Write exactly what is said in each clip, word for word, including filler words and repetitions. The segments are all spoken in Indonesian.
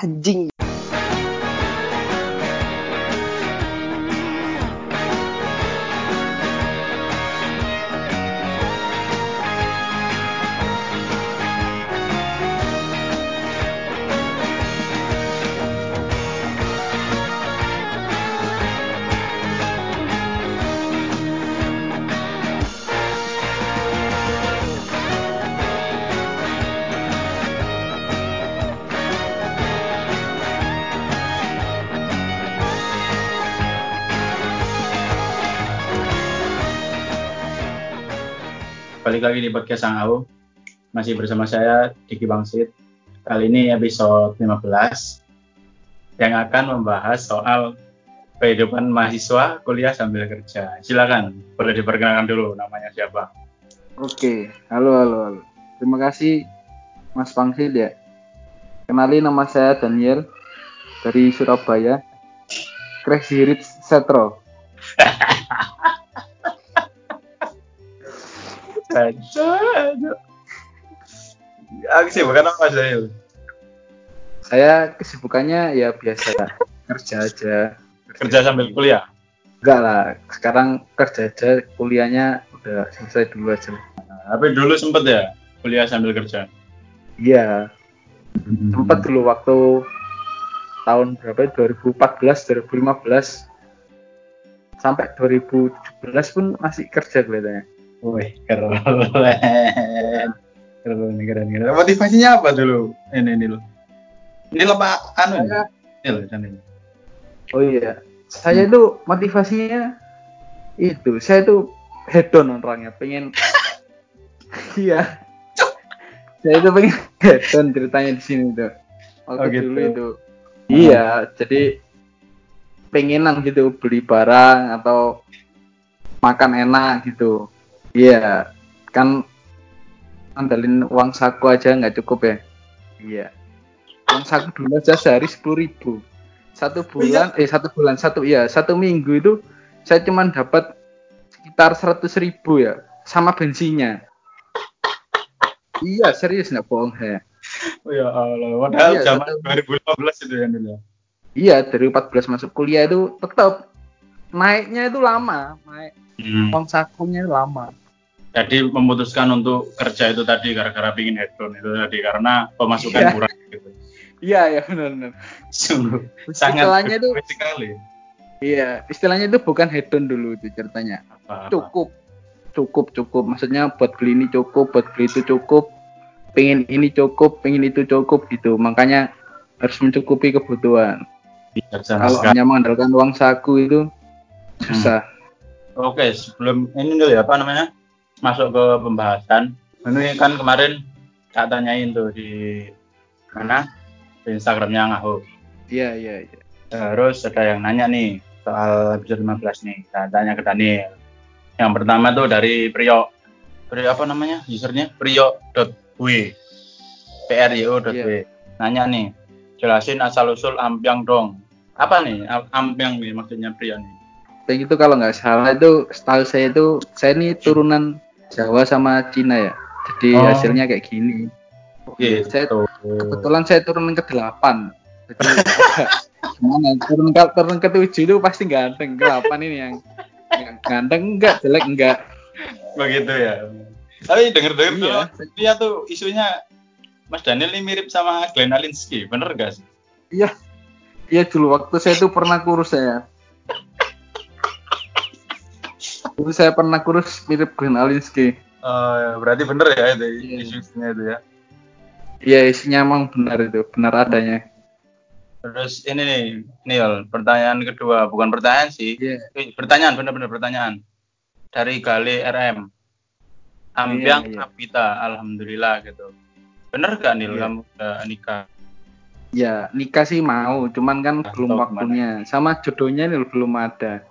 anjing. Balik lagi di podcast Sang Au, masih bersama saya Diki Bangsit. Kali ini episode lima belas yang akan membahas soal kehidupan mahasiswa kuliah sambil kerja. Silakan, boleh diperkenalkan dulu namanya siapa? Oke, halo halo halo. Terima kasih Mas Bangsit ya. Kenalin, nama saya Daniel dari Surabaya. Kreksi Hirit Setro. Aduh, aku sibukan apa Daniel? Saya kesibukannya ya biasa lah, kerja aja. Kerja, kerja sambil kuliah? Enggak lah, sekarang kerja aja, kuliahnya udah selesai dulu aja. Tapi dulu sempet ya kuliah sambil kerja? Iya, hmm. sempet dulu waktu tahun berapa? dua ribu empat belas, dua ribu lima belas sampai dua ribu tujuh belas pun masih kerja kelihatannya. Wih, keren, keren, keren, keren. Motivasinya apa dulu? Ini, ini lo, ini lo pak Anu, ya? Ini lo, oh iya, saya hmm. tuh motivasinya itu, saya tuh head down orangnya, pengen, iya, saya tuh pengen head down ceritanya di sini tuh, waktu oh, gitu. dulu itu, hmm. iya, jadi pengenan gitu beli barang atau makan enak gitu. Iya, yeah, kan andalin uang saku aja nggak cukup ya. Iya, yeah. Uang saku dulu aja sehari sepuluh ribu. Satu bulan, eh satu bulan, satu ya satu minggu itu saya cuma dapat sekitar seratus ribu ya, sama bensinnya. Iya, yeah, serius, nggak bohong ya. Oh ya Allah, padahal yeah, zaman dua ribu lima belas itu yang dulu. Iya, yeah, dari empat belas masuk kuliah itu tetap naiknya itu lama, naik hmm. uang sakunya lama. Jadi memutuskan untuk kerja itu tadi gara-gara pingin headphone itu tadi, karena pemasukan yeah. kurang gitu. Iya, ya benar-benar. Sungguh sangat berbeda sekali. Iya, istilahnya itu bukan headphone dulu itu ceritanya. Apa-apa. Cukup, cukup, cukup. Maksudnya buat beli ini cukup, buat beli itu cukup, pingin ini cukup, pingin itu cukup gitu. Makanya harus mencukupi kebutuhan. Kalau hanya mengandalkan uang saku itu susah. Hmm. Oke, sebelum ini dulu ya, apa namanya, masuk ke pembahasan. Ini kan kemarin tak tanyain tuh di mana, di Instagramnya Ngaho. Iya, iya, iya. Terus ada yang nanya nih soal episode lima belas nih, tak tanya ke Daniel. Yang pertama tuh dari Prio. Prio apa namanya usernya? Prio.w P R I O.w yeah. Nanya nih, jelasin asal-usul ampiang dong. Apa nih ampiang nih maksudnya Prio nih? Dan itu kalau nggak salah itu setahu saya itu saya ini turunan Jawa sama Cina ya, jadi oh. hasilnya kayak gini. Oke, okay. Saya kebetulan saya turunan ke delapan. Gimana? turun ke turun ke tujuh itu pasti ganteng. Delapan ini yang, yang ganteng enggak, jelek enggak. Begitu ya. Tapi denger-denger iya. tuh dia tuh isunya Mas Daniel ini mirip sama Glenn Allen Ski, bener nggak sih? Iya, iya dulu waktu saya tuh pernah kurus saya. Dulu saya pernah kurus mirip Krenalinski. Oh, berarti benar ya itu yeah. isunya itu ya? Iya, yeah, isunya emang benar itu, benar adanya. Terus ini nih, Niel, pertanyaan kedua, bukan pertanyaan sih, yeah. pertanyaan, benar-benar pertanyaan. Dari Galih R M, ambiang yeah, yeah. Abita, alhamdulillah gitu. Bener gak Niel yeah. kamu udah nikah? Ya yeah, nikah sih mau, cuman kan nah, belum waktunya, gimana? Sama jodohnya Niel belum ada.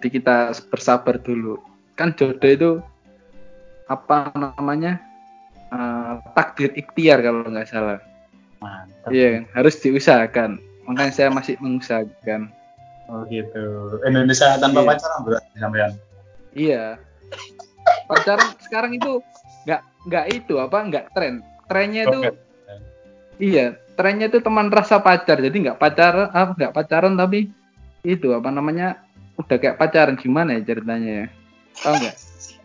Jadi kita bersabar dulu. Kan jodoh itu apa namanya uh, takdir ikhtiar kalau nggak salah. Mantap. Iya, harus diusahakan. Makanya saya masih mengusahakan. Oh gitu. Indonesia tanpa iya. pacaran berarti sampean. Iya. Pacaran sekarang itu nggak nggak itu apa nggak tren. Trennya itu Iya, trennya itu teman rasa pacar. Jadi nggak pacaran, apa nggak pacaran tapi itu apa namanya udah kayak pacaran. Gimana ya ceritanya ya? Tahu nggak?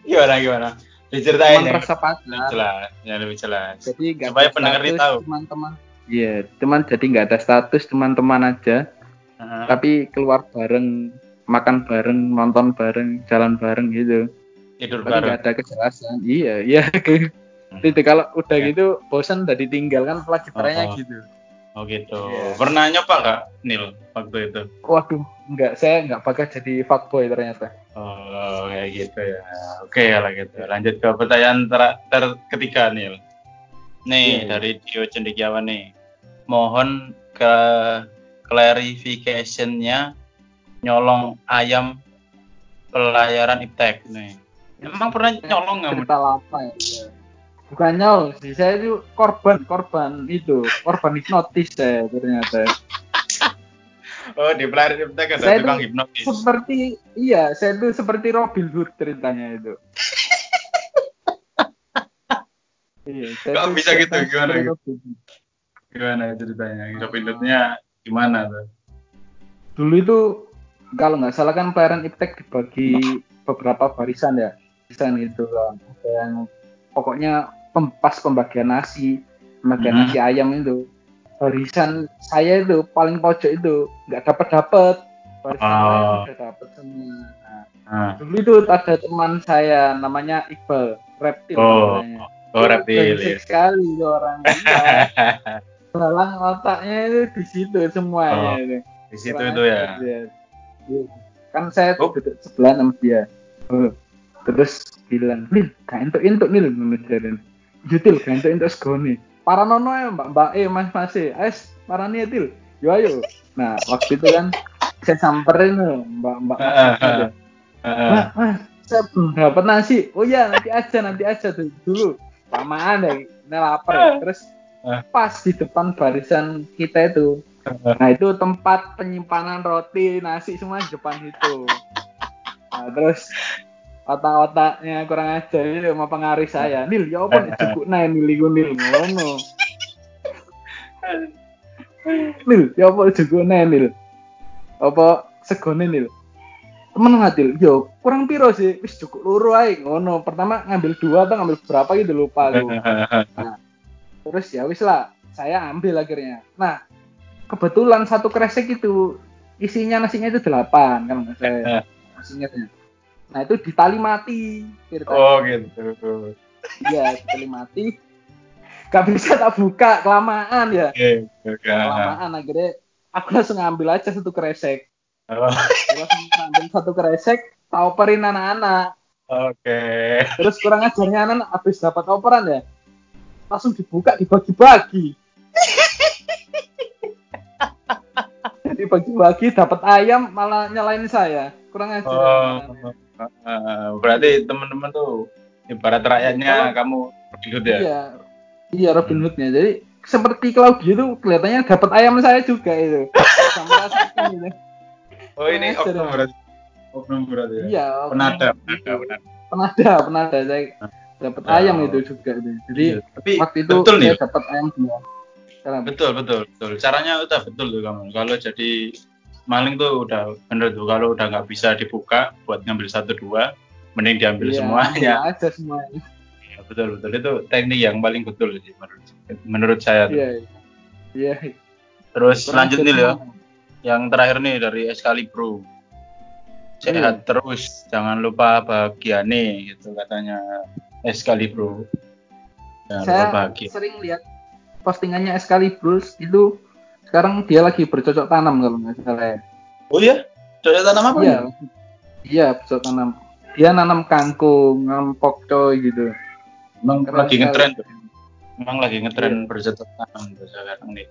Gimana gimana? Diceritain. Teman rasa pacar. Jelas, yang lebih jelas. Jadi nggak supaya pendengar tahu. Teman-teman. Iya, yeah, teman jadi nggak ada status teman-teman aja. Uh-huh. Tapi keluar bareng, makan bareng, nonton bareng, jalan bareng gitu. Tidur tapi bareng. Nggak ada kejelasan. Iya, iya. Itu kalau udah yeah. gitu bosan udah ditinggal kan lagi trennya oh, gitu. Oh gitu. Yeah. Pernah nyoba nggak Nil waktu itu? Waduh, nggak, saya nggak bakal jadi fuckboy ternyata. Oh kayak gitu ya. Oke okay, lah gitu. Lanjut ke pertanyaan ter- ter- ketiga Nil. Nih yeah. dari Dio Cendegiawan nih. Mohon ke clarification-nya nyolong ayam pelayaran I P T E K nih. Emang pernah nyolong nggak? Cerita lama ya. Bukan nyolong sih, saya itu korban, korban itu, korban hipnotis saya ternyata. Oh, di pelayaran I P T E K ada saya tukang hipnotis. Seperti, iya, saya itu seperti Robin Hood ceritanya itu. Iya, kok bisa gitu? Gimana gitu? Gimana ceritanya? Robin Hood-nya gimana tuh? Dulu itu kalau nggak salah kan pelayaran I P T E K dibagi beberapa barisan ya, barisan gitu kan. Dan pokoknya pas pembagian nasi, pembagian mm-hmm. nasi ayam itu, barisan saya itu paling pojok itu nggak dapat dapat, barisan saya oh. nggak dapat semua. Nah, ah. Dulu itu ada teman saya namanya Iqbal, reptil oh. namanya. Oh, oh reptil. Iya. Sekali orang. Belang otaknya itu di situ semuanya. Oh. Itu. Di situ itu ya. Kan saya oh. duduk sebelah sama dia. Oh. Terus bilang, Nil, gak entuk-entuk Nil menurut Jutil, gak entuk-entuk segone paranono ya mbak-mbak, eh mas-mas eh ais, parani ya Til, yo ayo. Nah, waktu itu kan saya samperin mbak-mbak mas uh, uh, Mas, mas, saya belum dapat nasi. Oh iya, nanti aja, nanti aja dulu. Lamaan ya, ini lapar. Terus pas di depan barisan kita itu, nah itu tempat penyimpanan roti, nasi semua di depan itu. Nah, terus otak-otaknya kurang aja ini sama pengaruh saya. Nil, ya apa nih? Cukup naik Nil, Nil, ngono. Nil, ya apa cukup naik Nil? Apa segone Nil? Temen ngatil, yo kurang piro sih? Wis cukup luru aja, ngono. Pertama ngambil dua atau ngambil berapa gitu lupa lu. Nah, terus ya wis lah, saya ambil akhirnya. Nah, kebetulan satu kresek itu isinya nasinya itu delapan kan saya nasinya. Nah itu ditali mati ceritanya. Oh gitu. Iya ditali mati. Gak bisa tak buka, kelamaan ya. Okay, okay. Kelamaan akhirnya aku langsung ngambil aja satu kresek. Oh. Aku langsung ngambil satu kresek, tauperin anak-anak. Oke. Okay. Terus kurang ajarnya anak habis dapat tauperan ya, langsung dibuka dibagi-bagi. Dibagi-bagi dapat ayam malah nyalain saya, kurang ajar. Oh. Uh, berarti teman-teman tuh ibarat rakyatnya ya, kamu Robin Hood ya? Iya, iya Robin Hoodnya. Jadi seperti Claudio tuh kelihatannya dapat ayam saya juga itu. Sampai saat ini. Oh ini oknum berarti. Oknum berarti. Iya. Penada, penada, penada. Penada, penada. Saya dapat oh. ayam itu juga itu. Jadi iya. Tapi waktu itu betul, saya dapat ayam dua. Betul, betul, betul. Caranya udah betul tuh kamu. Kalau jadi maling tuh udah bener tuh, kalau udah nggak bisa dibuka buat ngambil satu dua, mending diambil ya, semuanya. Aja semuanya. Ya, betul betul itu teknik yang paling betul sih menurut, menurut saya. Iya. Iya. Ya. Terus kurang lanjut nih ya, yang terakhir nih dari Escalibro. Sehat ya. Terus, jangan lupa bahagia nih, gitu katanya Escalibro. Jangan saya lupa bahagia. Sering lihat postingannya Escalibro itu. Sekarang dia lagi bercocok tanam kalau nggak salah. Oh iya? Cocok tanam apa? Iya, iya bercocok tanam. Dia nanam kangkung, nanam pokcoy gitu. Emang Keren lagi ngetren tuh. Emang lagi ngetren iya. bercocok tanam tuh sekarang nih.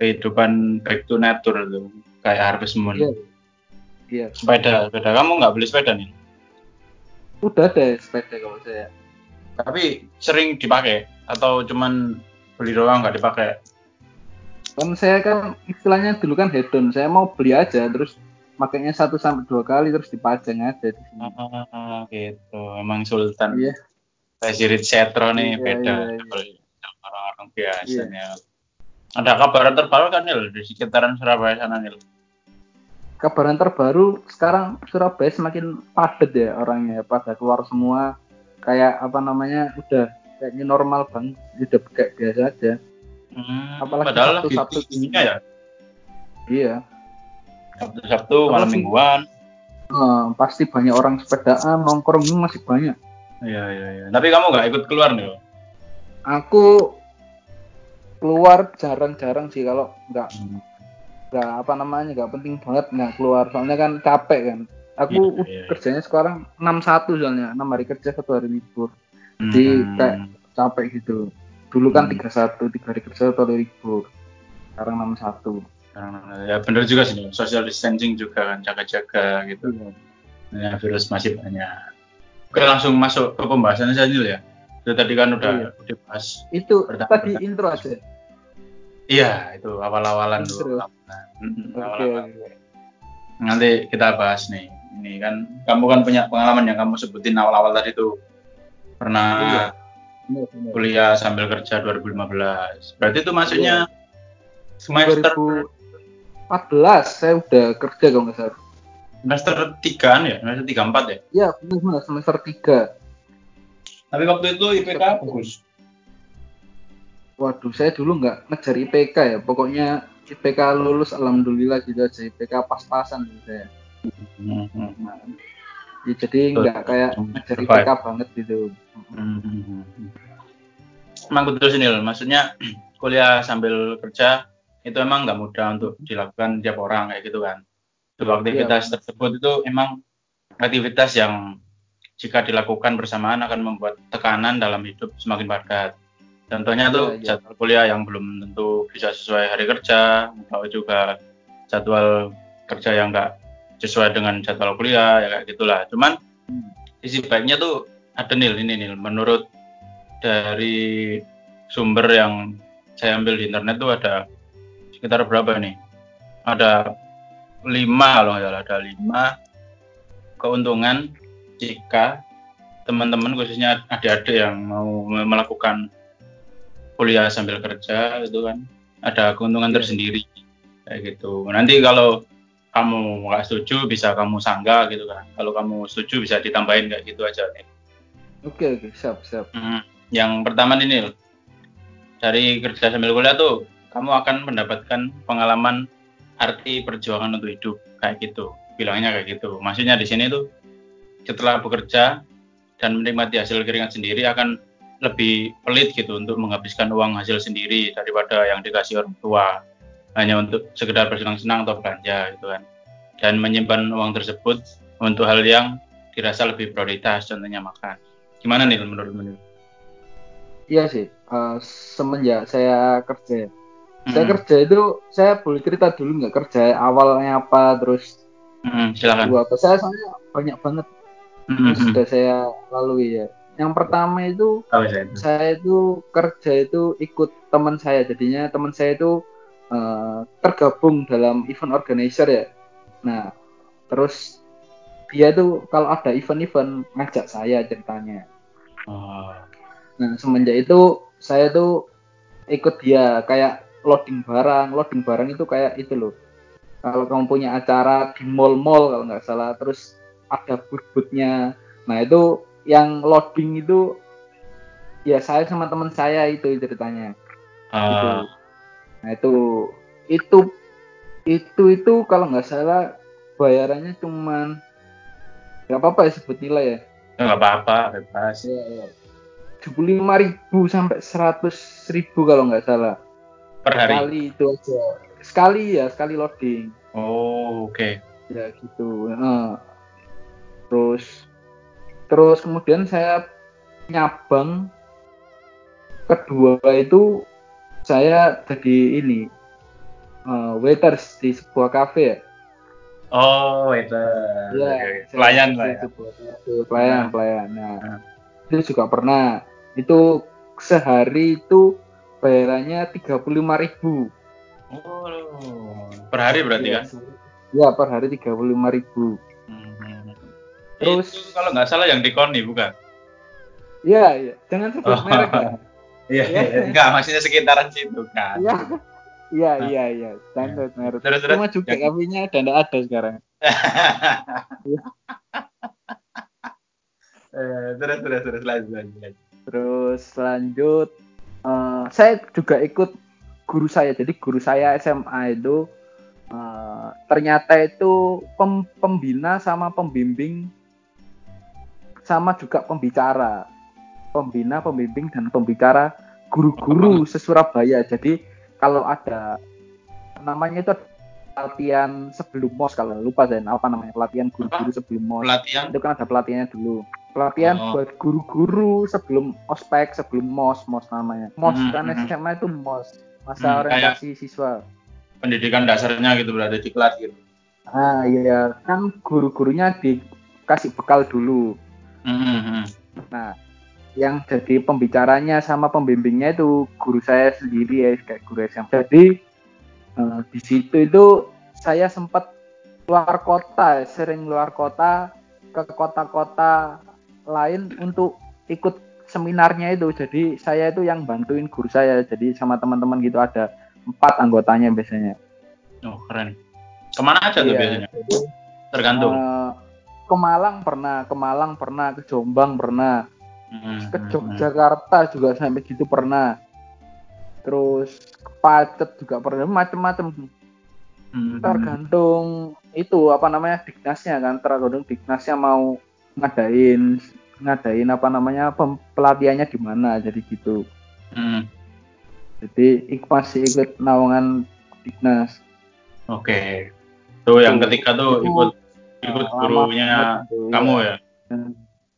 Kehidupan back to nature tuh, kayak Harvest Moon. Iya. Iya. Sepeda, sepeda kamu nggak beli sepeda nih? Udah deh sepeda kalau saya. Tapi sering dipakai atau cuman beli doang nggak dipakai? Kan saya kan istilahnya dulu kan hedon, saya mau beli aja terus makanya satu sampai dua kali terus dipajang aja di sini. Ah, gitu. Emang sultan. Iya. Saya sirit setro nih iya, beda iya, iya. orang-orang biasanya. Iya. Ada kabar terbaru kan, Nil, di sekitaran Surabaya sana, Nil? Kabaran terbaru, sekarang Surabaya semakin padat ya orangnya, pada keluar semua, kayak apa namanya, udah kayaknya normal banget, udah kayak biasa aja. Hmm, apalagi Sabtu-Sabtu gini ya? Iya. Sabtu-Sabtu, malam mingguan. Hmm, pasti banyak orang sepedaan, nongkrong masih banyak. Iya, iya, iya. Tapi kamu nggak ikut keluar, Nil? Aku... keluar jarang-jarang sih, kalau nggak nggak hmm. apa namanya nggak penting banget nggak keluar, soalnya kan capek kan aku. Yeah, yeah, kerjanya yeah. Sekarang enam satu soalnya, enam hari kerja satu hari libur, jadi hmm. kayak capek gitu. Dulu kan tiga satu tiga hari kerja satu hari libur, sekarang enam satu. Ya bener juga sih, social distancing juga kan, jaga-jaga gitu ya, virus masih banyak. Oke, langsung masuk ke pembahasannya saja ya. Itu tadi kan udah iya. dibahas. Itu bertang, tadi bertang. Intro aja. Iya, itu awal-awalan dulu. Oke. Okay. Nanti kita bahas nih. Ini kan kamu kan punya pengalaman yang kamu sebutin awal-awal tadi tuh. Pernah iya. bener, bener. kuliah sambil kerja dua ribu lima belas. Berarti itu maksudnya iya. semester dua ribu empat belas saya udah kerja kalau nggak salah. Semester tigaan ya? Semester tiga empat ya? Iya, benar semester tiga. Tapi waktu itu I P K bagus. Waduh, saya dulu nggak ngejar I P K ya. Pokoknya I P K lulus, alhamdulillah gitu aja. I P K pas-pasan gitu ya. Mm-hmm. Nah, ya jadi nggak kayak ngejar I P K banget gitu. Mm-hmm. Emang betul sih, Nil. Maksudnya kuliah sambil kerja itu emang nggak mudah untuk dilakukan tiap orang kayak gitu kan. Dua aktivitas yeah. tersebut itu emang aktivitas yang jika dilakukan bersamaan akan membuat tekanan dalam hidup semakin padat. Contohnya tuh ya, ya. jadwal kuliah yang belum tentu bisa sesuai hari kerja, atau juga jadwal kerja yang nggak sesuai dengan jadwal kuliah, ya kayak gitulah. Cuman hmm. sisi baiknya tuh ada, Nil, ini Nil. Menurut dari sumber yang saya ambil di internet tuh ada sekitar berapa nih? Ada lima loh, ada lima keuntungan jika teman-teman khususnya adik-adik yang mau melakukan kuliah sambil kerja itu kan ada keuntungan tersendiri kayak gitu. Nanti kalau kamu nggak setuju bisa kamu sanggah gitu kan. Kalau kamu setuju bisa ditambahin kayak gitu aja nih. Oke oke, siap siap. Hmm, yang pertama nih, Nil, dari kerja sambil kuliah tuh kamu akan mendapatkan pengalaman arti perjuangan untuk hidup kayak gitu. Bilangnya kayak gitu. Maksudnya di sini tuh setelah bekerja dan menikmati hasil keringat sendiri akan lebih pelit gitu untuk menghabiskan uang hasil sendiri daripada yang dikasih orang tua hanya untuk sekedar bersenang-senang atau belanja gitu kan, dan menyimpan uang tersebut untuk hal yang dirasa lebih prioritas, contohnya makan. Gimana nih menurutmu? Iya sih, uh, semenjak saya kerja hmm. saya kerja itu, saya boleh cerita dulu nggak kerja awalnya apa, terus hmm, silakan. Dua apa, saya soalnya banyak banget Mm-hmm. sudah saya lalui ya. Yang pertama itu oh, saya, itu saya itu kerja itu ikut teman saya, jadinya teman saya itu uh, tergabung dalam event organizer ya. Nah terus dia tuh kalau ada event-event ngajak saya ceritanya. Oh. Nah semenjak itu saya tuh ikut dia kayak loading barang, loading barang itu kayak itu loh. Kalau kamu punya acara di mall-mall kalau nggak salah, terus ada booth-boothnya. Nah itu yang loading itu ya saya sama teman saya itu ceritanya. Uh. Gitu. Nah itu itu itu itu kalau nggak salah bayarannya cuman nggak apa-apa ya sebut nilai ya. Nggak apa-apa, bebas. tujuh puluh lima ribu sampai seratus ribu kalau nggak salah. Per hari. Sekali itu aja. Sekali ya, sekali loading. Oh oke. Okay. Ya gitu. Uh. Terus, terus kemudian saya nyabang kedua itu saya jadi ini uh, waiters di sebuah kafe ya. Oh waiters. Ya, pelayan lah. Pelayan pelayan. Nah, itu juga pernah. Itu sehari itu bayarannya tiga puluh lima ribu. Oh per hari berarti ya, kan? Iya per hari tiga puluh lima ribu. Terus itu, kalau nggak salah yang dikoni bukan? Iya, ya. Jangan sebut oh. merek. Iya, ya. Enggak, maksudnya sekitaran situ kan. Iya. Iya, nah. iya, iya. Standar ya. Merit. Terus, Cuma terus, juga kaminya udah nggak ada sekarang. eh, terus, terus, terus, lanjut, lanjut. Terus lanjut, uh, saya juga ikut guru saya. Jadi guru saya S M A itu uh, ternyata itu pem, pembina sama pembimbing, sama juga pembicara. Pembina, pembimbing, dan pembicara guru-guru se-Surabaya. Jadi kalau ada namanya itu pelatihan sebelum M O S, kalau lupa dan apa namanya pelatihan guru-guru sebelum M O S. Pelatihan? Itu kan ada pelatihannya dulu. Pelatihan oh. buat guru-guru sebelum OSPEK, sebelum M O S, M O S namanya. M O S hmm, karena hmm. S M A itu M O S, masa hmm, orientasi siswa. Pendidikan dasarnya gitu berada di kelas gitu. Ah iya, kan guru-gurunya dikasih bekal dulu. Hmm, hmm. Nah, yang jadi pembicaranya sama pembimbingnya itu guru saya sendiri ya, kayak guru S M P. Jadi eh, di situ itu saya sempat luar kota, sering luar kota ke kota-kota lain untuk ikut seminarnya itu. Jadi saya itu yang bantuin guru saya. Jadi sama teman-teman gitu ada empat anggotanya biasanya. Oh keren. Kemana aja tuh iya, biasanya? Tergantung. Eh, ke Malang pernah, ke Malang pernah, ke Jombang pernah. Ke Yogyakarta juga sampai gitu pernah. Terus ke Pacet juga pernah, macam-macam. Hmm. Tergantung itu apa namanya Diknasnya kan, tergantung Diknasnya mau ngadain ngadain apa namanya pem- pelatihannya di mana, jadi gitu. Hmm. Jadi Iqbal sih ikut naungan Diknas. Oke. Tuh yang tuh, ketika tuh ikut ikut gurunya itu, kamu ya. ya.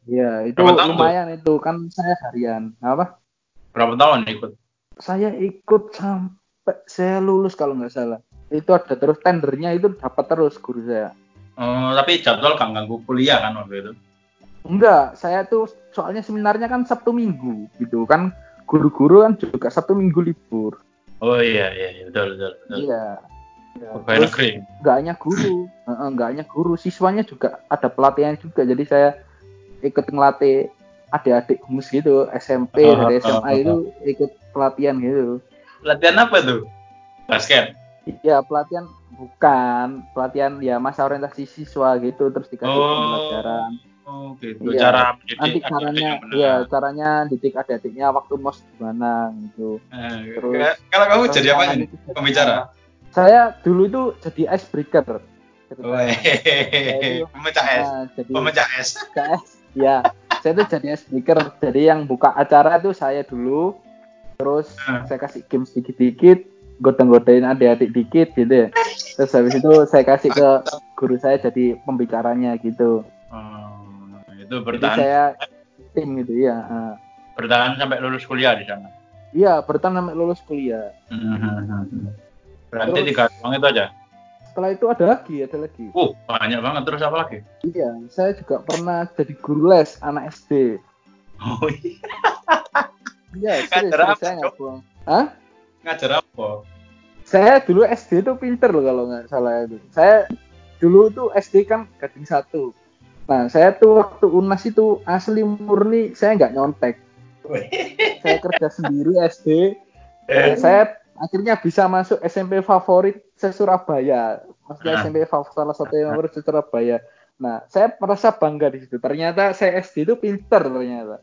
Ya, itu lumayan tuh? Itu kan saya harian. Apa? Berapa tahun ikut? Saya ikut sampai saya lulus kalau nggak salah. Itu ada terus tendernya itu dapat terus guru saya. Oh, tapi jadwal kan ganggu kuliah kan waktu itu? Enggak, saya tuh soalnya seminarnya kan Sabtu Minggu gitu kan, guru-guru kan juga Sabtu Minggu libur. Oh iya iya betul betul. betul. Iya. Ya, terus nggak hanya guru, nggak hanya guru, siswanya juga ada pelatihan juga. Jadi saya ikut ngelatih adik-adik humus gitu, S M P oh, dari S M A oh, itu oh. ikut pelatihan gitu. Pelatihan apa tuh? Basket? Iya, pelatihan bukan, pelatihan ya masa orientasi siswa gitu, terus dikasih oh, pembelajaran. Oh, gitu. Ya, cara nanti caranya, ya caranya didik adik-adiknya waktu M O S gimana gitu. Eh, terus kalau kamu terus jadi apa ini? Pembicara? Saya dulu itu jadi icebreaker. Woi, pemecah es, pemecah es. Ya, saya tuh jadi speaker. Jadi yang buka acara tuh saya dulu. Terus hmm. saya kasih game sedikit-dikit, godeng-godain adik-adik dikit gitu. Terus habis itu saya kasih ke guru saya jadi pembicaranya gitu. Hmm, itu bertahan. Jadi saya tim gitu ya. Bertahan sampai lulus kuliah di sana. Iya, bertahan sampai lulus kuliah. Hmm. Berarti terus, tiga orang itu aja. Setelah itu ada lagi, ada lagi. Oh, banyak banget. Terus apa lagi? Iya, saya juga pernah jadi guru les anak S D. Oh iya. Iya, ngajar apa? Hah? Ngajar apa? Saya dulu S D itu pinter loh kalau nggak salah itu. Saya dulu tuh S D kan gading satu. Nah, saya tuh waktu UNAS itu asli murni saya nggak nyontek. Saya kerja sendiri S D. Eh. Saya akhirnya bisa masuk S M P favorit se-Surabaya. Maksudnya nah. S M P favorit salah satu yang favorit se-Surabaya. Nah, saya merasa bangga di situ. Ternyata saya S D itu pinter ternyata.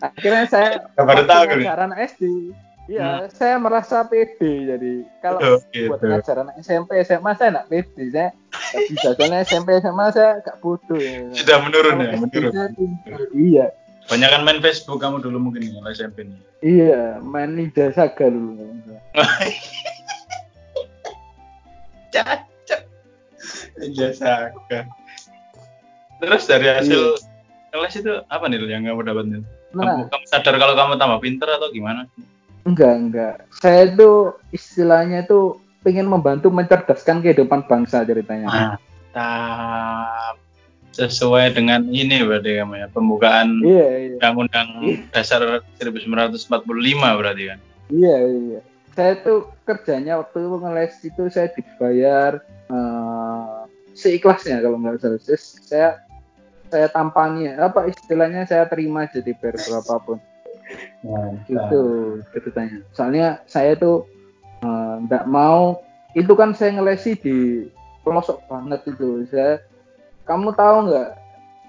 Akhirnya saya ngajar anak S D. Iya, hmm. saya merasa pede. Jadi kalau oh, gitu. buat ngajar anak S M P, S M A saya nggak pede. Saya nggak bisa. Soalnya S M P, S M A saya nggak bodoh. Ya. Sudah menurun ya? Menurun. Iya. Banyak kan main Facebook kamu dulu mungkin ya, S M P ini. Iya, main Ninja Saga dulu. Cacep. Ninja Saga. Terus dari hasil iya. kelas itu apa nih yang kamu dapatin? Nah, kamu, kamu sadar kalau kamu tambah pinter atau gimana? Enggak, enggak. Saya tuh istilahnya tuh pengen membantu mencerdaskan kehidupan bangsa ceritanya. Mantap. Sesuai dengan ini berarti kamu ya, pembukaan iya, iya. Undang-Undang iya. Dasar seribu sembilan ratus empat puluh lima berarti kan? Iya, iya. Saya tuh kerjanya waktu ngeles itu saya dibayar uh, seikhlasnya kalau nggak salah. Saya saya tampangi apa istilahnya saya terima jadi bayar berapapun. Nah, gitu ceritanya. Soalnya saya tuh nggak uh, mau, itu kan saya ngelesi di pelosok banget itu. Saya, kamu tahu nggak?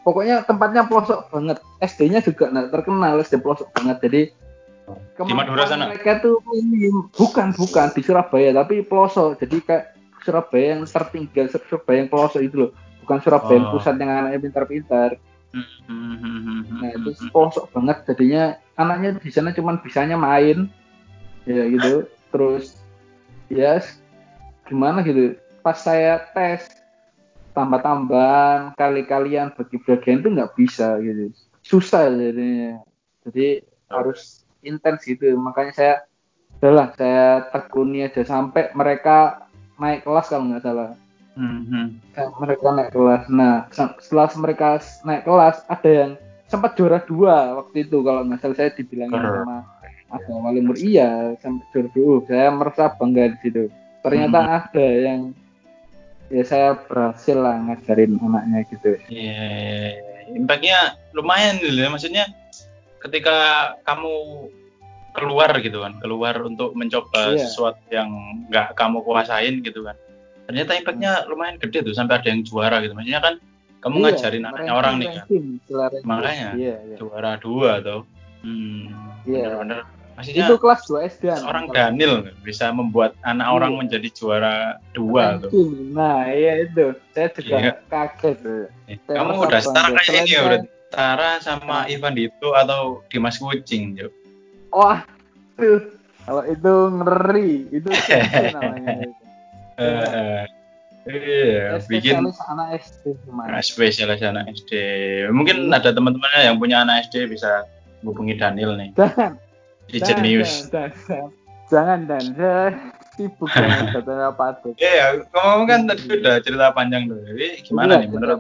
Pokoknya tempatnya pelosok banget. S D-nya juga nggak terkenal, S D pelosok banget. Jadi di Madura sana? Mereka tuh bukan bukan di Surabaya, tapi pelosok. Jadi kayak Surabaya yang tertinggal, Surabaya yang pelosok itu loh. Bukan Surabaya yang pusat yang anaknya pintar-pintar. Nah itu pelosok banget, jadinya anaknya di sana cuman bisanya main ya gitu, terus ya yes, gimana gitu. Pas saya tes tambah-tambahan, kali-kalian, bagi-bagian itu nggak bisa gitu, susah jadinya, jadi harus intens gitu. Makanya saya udahlah, saya tekuni aja sampai mereka naik kelas kalau nggak salah. Mm-hmm. Mereka naik kelas. Nah, setelah mereka naik kelas, ada yang sempat juara dua waktu itu kalau nggak salah, saya dibilangin sama ada wali murid. Iya, sampai juara dua. Saya merasa bangga di situ. Ternyata mm-hmm. ada yang ya saya berhasil lah ngajarin anaknya gitu. Iya, yeah, impactnya lumayan dulu ya, maksudnya ketika kamu keluar gitu kan, keluar untuk mencoba yeah. sesuatu yang nggak kamu kuasain gitu kan. Ternyata impactnya lumayan gede tuh, sampai ada yang juara gitu. Maksudnya kan kamu iya, ngajarin anaknya orang nih kan, makanya iya, iya. juara dua tuh. Hmm, iya. Bener-bener. Maksudnya itu kelas dua S D. Seorang Daniel kan bisa membuat anak iya. orang menjadi juara dua tuh. Nah iya itu, saya juga iya. kaget. Iya. Kamu udah setara kayak ini ya, udah setara sama nah. Ivan Dito atau Dimas Kucing. Wah, oh, tuh kalau itu ngeri, itu namanya. Uh, iya, bikin anak S D gimana? Spesialis anak S D. Mungkin ada teman-temannya yang punya anak S D bisa hubungi Daniel nih. Jangan. Di Genius. Jangan Dan. Sibuk banget katanya apa tuh. Iya, kamu kan tadi udah cerita panjang tuh. Jadi gimana udah, nih menurut?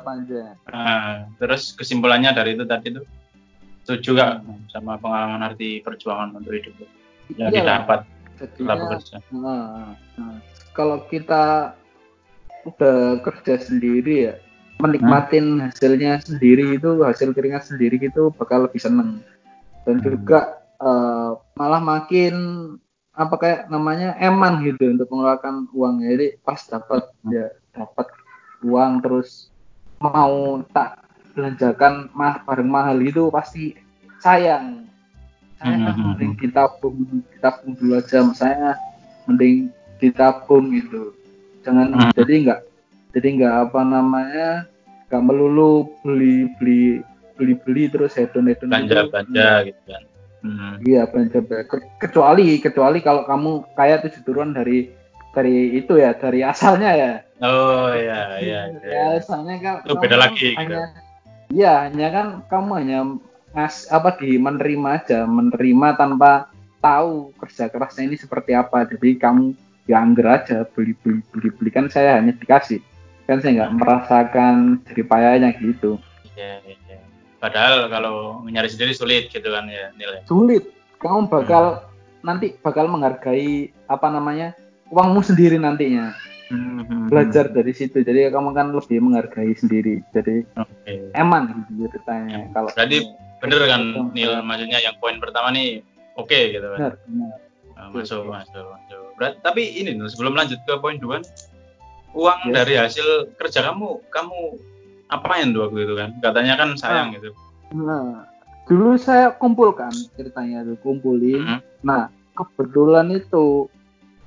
Nah, terus kesimpulannya dari itu tadi tuh, setuju gak hmm. sama pengalaman arti perjuangan untuk hidup yang didapat setelah bekerja? Nah, nah. Kalau kita udah kerja sendiri ya, menikmatin hmm. hasilnya sendiri itu, hasil keringat sendiri itu bakal lebih seneng. Dan hmm. juga uh, malah makin apa kayak namanya eman gitu untuk mengeluarkan uang. Jadi pas dapat hmm. ya dapat uang terus mau tak belanjakan mah barang mahal itu pasti sayang. Sayang hmm. mending ditabung, ditabung dulu aja. Misalnya mending ditabung gitu, jangan hmm. jadi nggak jadi nggak apa namanya nggak melulu beli beli beli beli terus hedon hedon belanja belanja gitu kan. Iya belanja belanja, kecuali kecuali kalau kamu kaya tujuh turunan dari dari itu ya, dari asalnya ya. Oh iya iya, ya, asalnya kan itu beda lagi gitu. Iya, hanya kan kamu hanya ngas apa di menerima aja, menerima tanpa tahu kerja kerasnya ini seperti apa. Jadi kamu ya angger aja, beli beli beli beli kan saya hanya dikasih, kan saya nggak merasakan jeripayanya gitu. Iya, iya. Padahal kalau nyari sendiri sulit gitu kan ya nilai. Sulit, kamu bakal hmm. nanti bakal menghargai apa namanya uangmu sendiri nantinya. Hmm. Belajar dari situ, jadi kamu kan lebih menghargai sendiri. Jadi okay. eman gitu ceritanya. Ya. Kalau jadi bener kan nilai, maksudnya yang poin pertama nih oke okay, gitu kan. Bener, bener. Masuk, masuk, masuk. Berat. Tapi ini sebelum lanjut ke poin dua, uang yes. dari hasil kerja kamu, kamu apain tuh waktu itu kan? Katanya kan sayang nah, gitu. Nah, dulu saya kumpulkan ceritanya tuh, kumpulin. Mm-hmm. Nah, kebetulan itu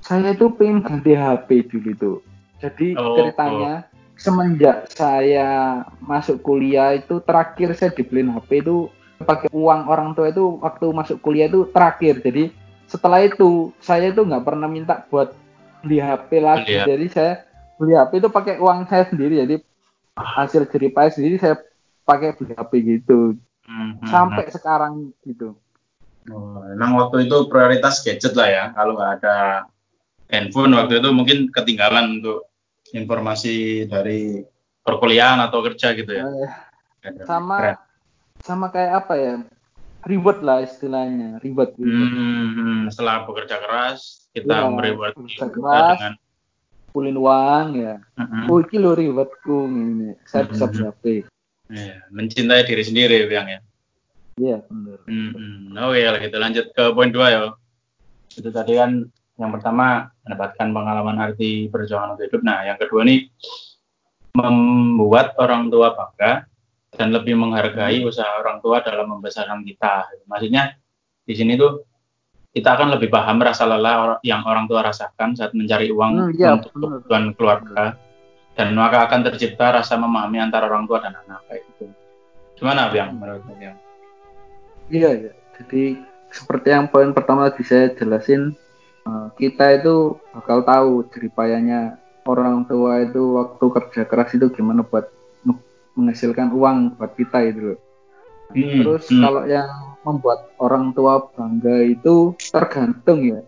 saya itu pengen ganti H P dulu itu. Jadi oh, ceritanya oh. semenjak saya masuk kuliah itu terakhir saya dibeliin H P itu pakai uang orang tua itu waktu masuk kuliah itu terakhir. Jadi setelah itu saya itu nggak pernah minta buat beli H P lagi. Lihat. Jadi saya beli H P itu pakai uang saya sendiri. Jadi hasil jeripaya sendiri saya pakai beli H P gitu. Mm-hmm. Sampai sekarang gitu. Oh, emang waktu itu prioritas gadget lah ya. Kalau nggak ada handphone waktu itu mungkin ketinggalan untuk informasi dari perkuliahan atau kerja gitu ya. Eh, sama Keren. sama kayak apa ya? Reward lah istilahnya, reward. Hmm, setelah bekerja keras, kita ya, mereward kita keras, dengan pulin uang ya. Uh-huh. Oh, ini loh rewardku ini. Saya bisa berhasil. Mencintai diri sendiri, Bang ya. Iya, benar. Hmm. Oh iya, kita lanjut ke poin dua ya. Itu tadi kan yang pertama mendapatkan pengalaman arti perjuangan untuk hidup. Nah, yang kedua nih membuat orang tua bangga dan lebih menghargai usaha orang tua dalam membesarkan kita. Maksudnya di sini tuh kita akan lebih paham rasa lelah yang orang tua rasakan saat mencari uang hmm, ya, untuk kebutuhan keluarga, dan maka akan tercipta rasa memahami antara orang tua dan anak kayak gitu. Gimana Biang menurut Biang? Iya, ya. Jadi seperti yang poin pertama tadi saya jelasin, kita itu bakal tahu jeripayanya orang tua itu waktu kerja keras itu gimana buat menghasilkan uang buat kita itu loh. Hmm, Terus hmm. kalau yang membuat orang tua bangga itu tergantung ya.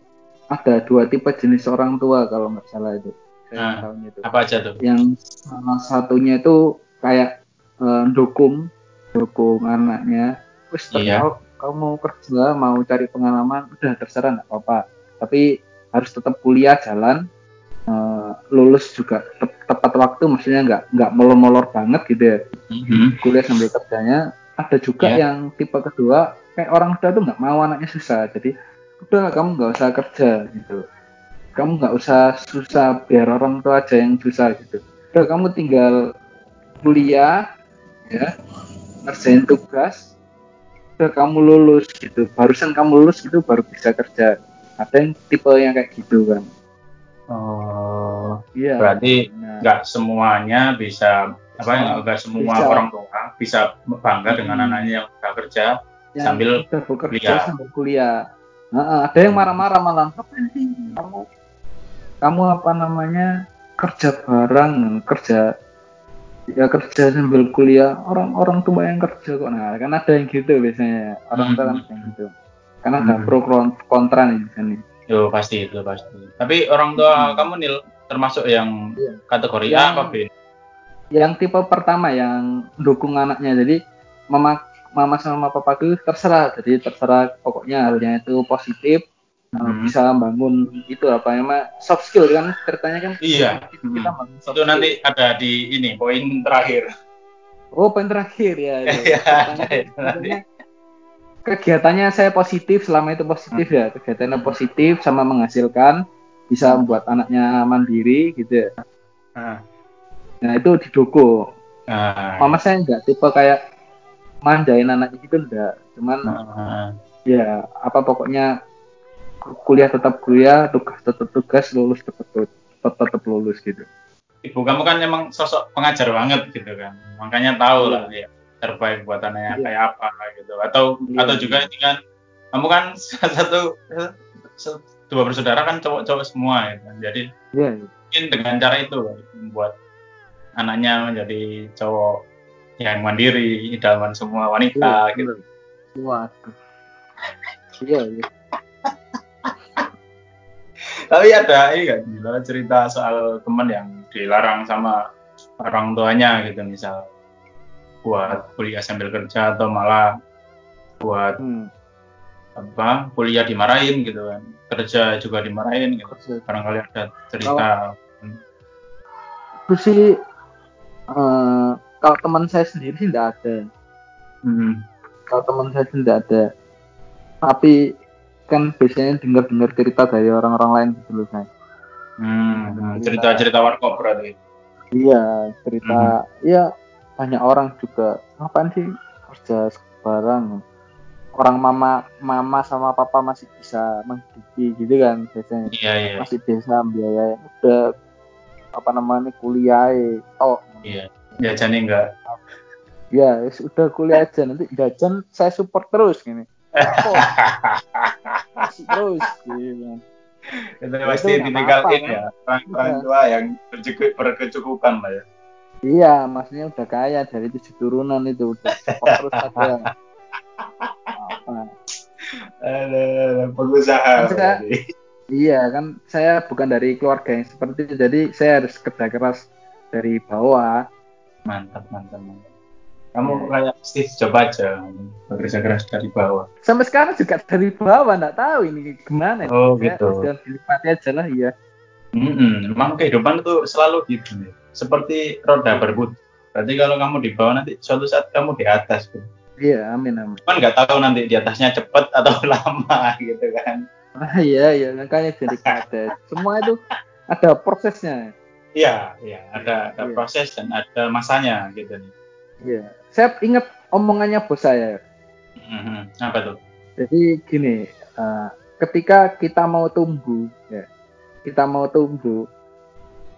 Ada dua tipe jenis orang tua kalau nggak salah itu. Nah, itu. Apa aja tuh? Yang salah satunya itu kayak eh, dukung, dukung anaknya. Wis terserah, iya. Kamu mau kerja, mau cari pengalaman, udah terserah nggak apa-apa. Tapi harus tetap kuliah jalan, eh, lulus juga te- tepat waktu, maksudnya nggak nggak molor-molor banget gitu ya. Mm-hmm. Kuliah sambil kerjanya. Ada juga yeah. yang tipe kedua, kayak orang tua tuh nggak mau anaknya susah, jadi udah kamu nggak usah kerja gitu, kamu nggak usah susah, biar orang tua aja yang susah gitu, udah kamu tinggal kuliah ya, ngerjain tugas, udah kamu lulus gitu, barusan kamu lulus gitu baru bisa kerja. Ada yang tipe yang kayak gitu kan. Oh iya, berarti nggak nah. semuanya bisa apa yang enggak semua bisa. Orang tua bisa bangga hmm. dengan anaknya yang udah kerja ya, sambil kuliah. Sambil kuliah. Nah, ada yang marah-marah malah, "Ngapain sih kamu? Kamu apa namanya? Kerja bareng, kerja ya kerja sambil kuliah. Orang-orang tua yang kerja kok." Nah, kan ada yang gitu biasanya. Orang tua hmm. kan gitu. Karena ada hmm. pro kontra nih di sini. Yo, pasti itu pasti. Tapi orang tua hmm. kamu Nil termasuk yang ya. kategori yang, A apa B? Yang tipe pertama yang dukung anaknya, jadi mama, mama sama papa itu terserah, jadi terserah pokoknya halnya itu positif, hmm. bisa bangun itu apa namanya soft skill kan ceritanya kan. Iya. Kita hmm. itu nanti ada di ini poin terakhir. Oh poin terakhir ya. Iya. Ceritanya kegiatannya saya positif, selama itu positif hmm. ya, kegiatannya positif sama menghasilkan, bisa membuat anaknya mandiri gitu. Hmm. Nah itu didukung. Ah. Mama saya enggak tipe kayak manjain anaknya gitu enggak. Cuman ah. ya apa pokoknya kuliah tetap kuliah, tugas tetap tugas, lulus tetap tetap, tetap lulus gitu. Ibu kamu kan emang sosok pengajar banget gitu kan. Makanya tahu lah ya terbaik buat anaknya iya. kayak apa gitu. Atau iya. atau juga ini kan kamu kan satu dua bersaudara kan cowok-cowok semua ya kan. Jadi iya. mungkin dengan cara itu membuat anaknya menjadi cowok yang mandiri, idaman semua wanita iya, gitu. Waduh. Iya. iya. Tapi ada ini kan cerita soal teman yang dilarang sama orang tuanya gitu, misal buat kuliah sambil kerja atau malah buat hmm. apa kuliah dimarahin gitu kan, kerja juga dimarahin gitu. Barangkali ada cerita. Terus sih. Uh, kalau teman saya sendiri sih tidak ada. Hmm. Kalau teman saya sih tidak ada. Tapi kan biasanya dengar-dengar cerita dari orang-orang lain gitu loh saya. Hmm. Cerita cerita warkop berarti. Iya cerita. Hmm. Iya banyak orang juga. Apaan sih kerja bareng? Orang mama mama sama papa masih bisa menghidupi gitu kan biasanya. Iya iya. Masih bisa biaya. Udah apa namanya kuliah oh iya jajannya enggak ya sudah kuliah aja nanti jajan saya support terus gini oh, terus gini. Itu pasti ditinggalin ya orang tua yang berkecukupan lah ya iya maksudnya udah kaya dari tujuh turunan itu udah support terus aja apa ada pengusaha iya kan saya bukan dari keluarga yang seperti itu, jadi saya harus kerja keras dari bawah. Mantap mantap mantap. Kamu kayak yeah. Steve coba aja kerja keras dari bawah. Sampai sekarang juga dari bawah, nggak tahu ini gimana. Oh saya gitu. Sudah dinikmati aja lah ya. Mm-hmm. Memang kehidupan itu selalu gitu nih, seperti roda berputar. Berarti kalau kamu di bawah nanti suatu saat kamu di atas. Gitu. Iya, amin amin. Cuman nggak tahu nanti di atasnya cepet atau lama gitu kan. Nah, iya iya makanya jadi kadet. Semua itu ada prosesnya. Iya iya ada ada iya. proses dan ada masanya gitu nih. Iya. Saya ingat omongannya bos saya. Mm-hmm. Apa tuh? Jadi gini, uh, ketika kita mau tumbuh, ya, kita mau tumbuh,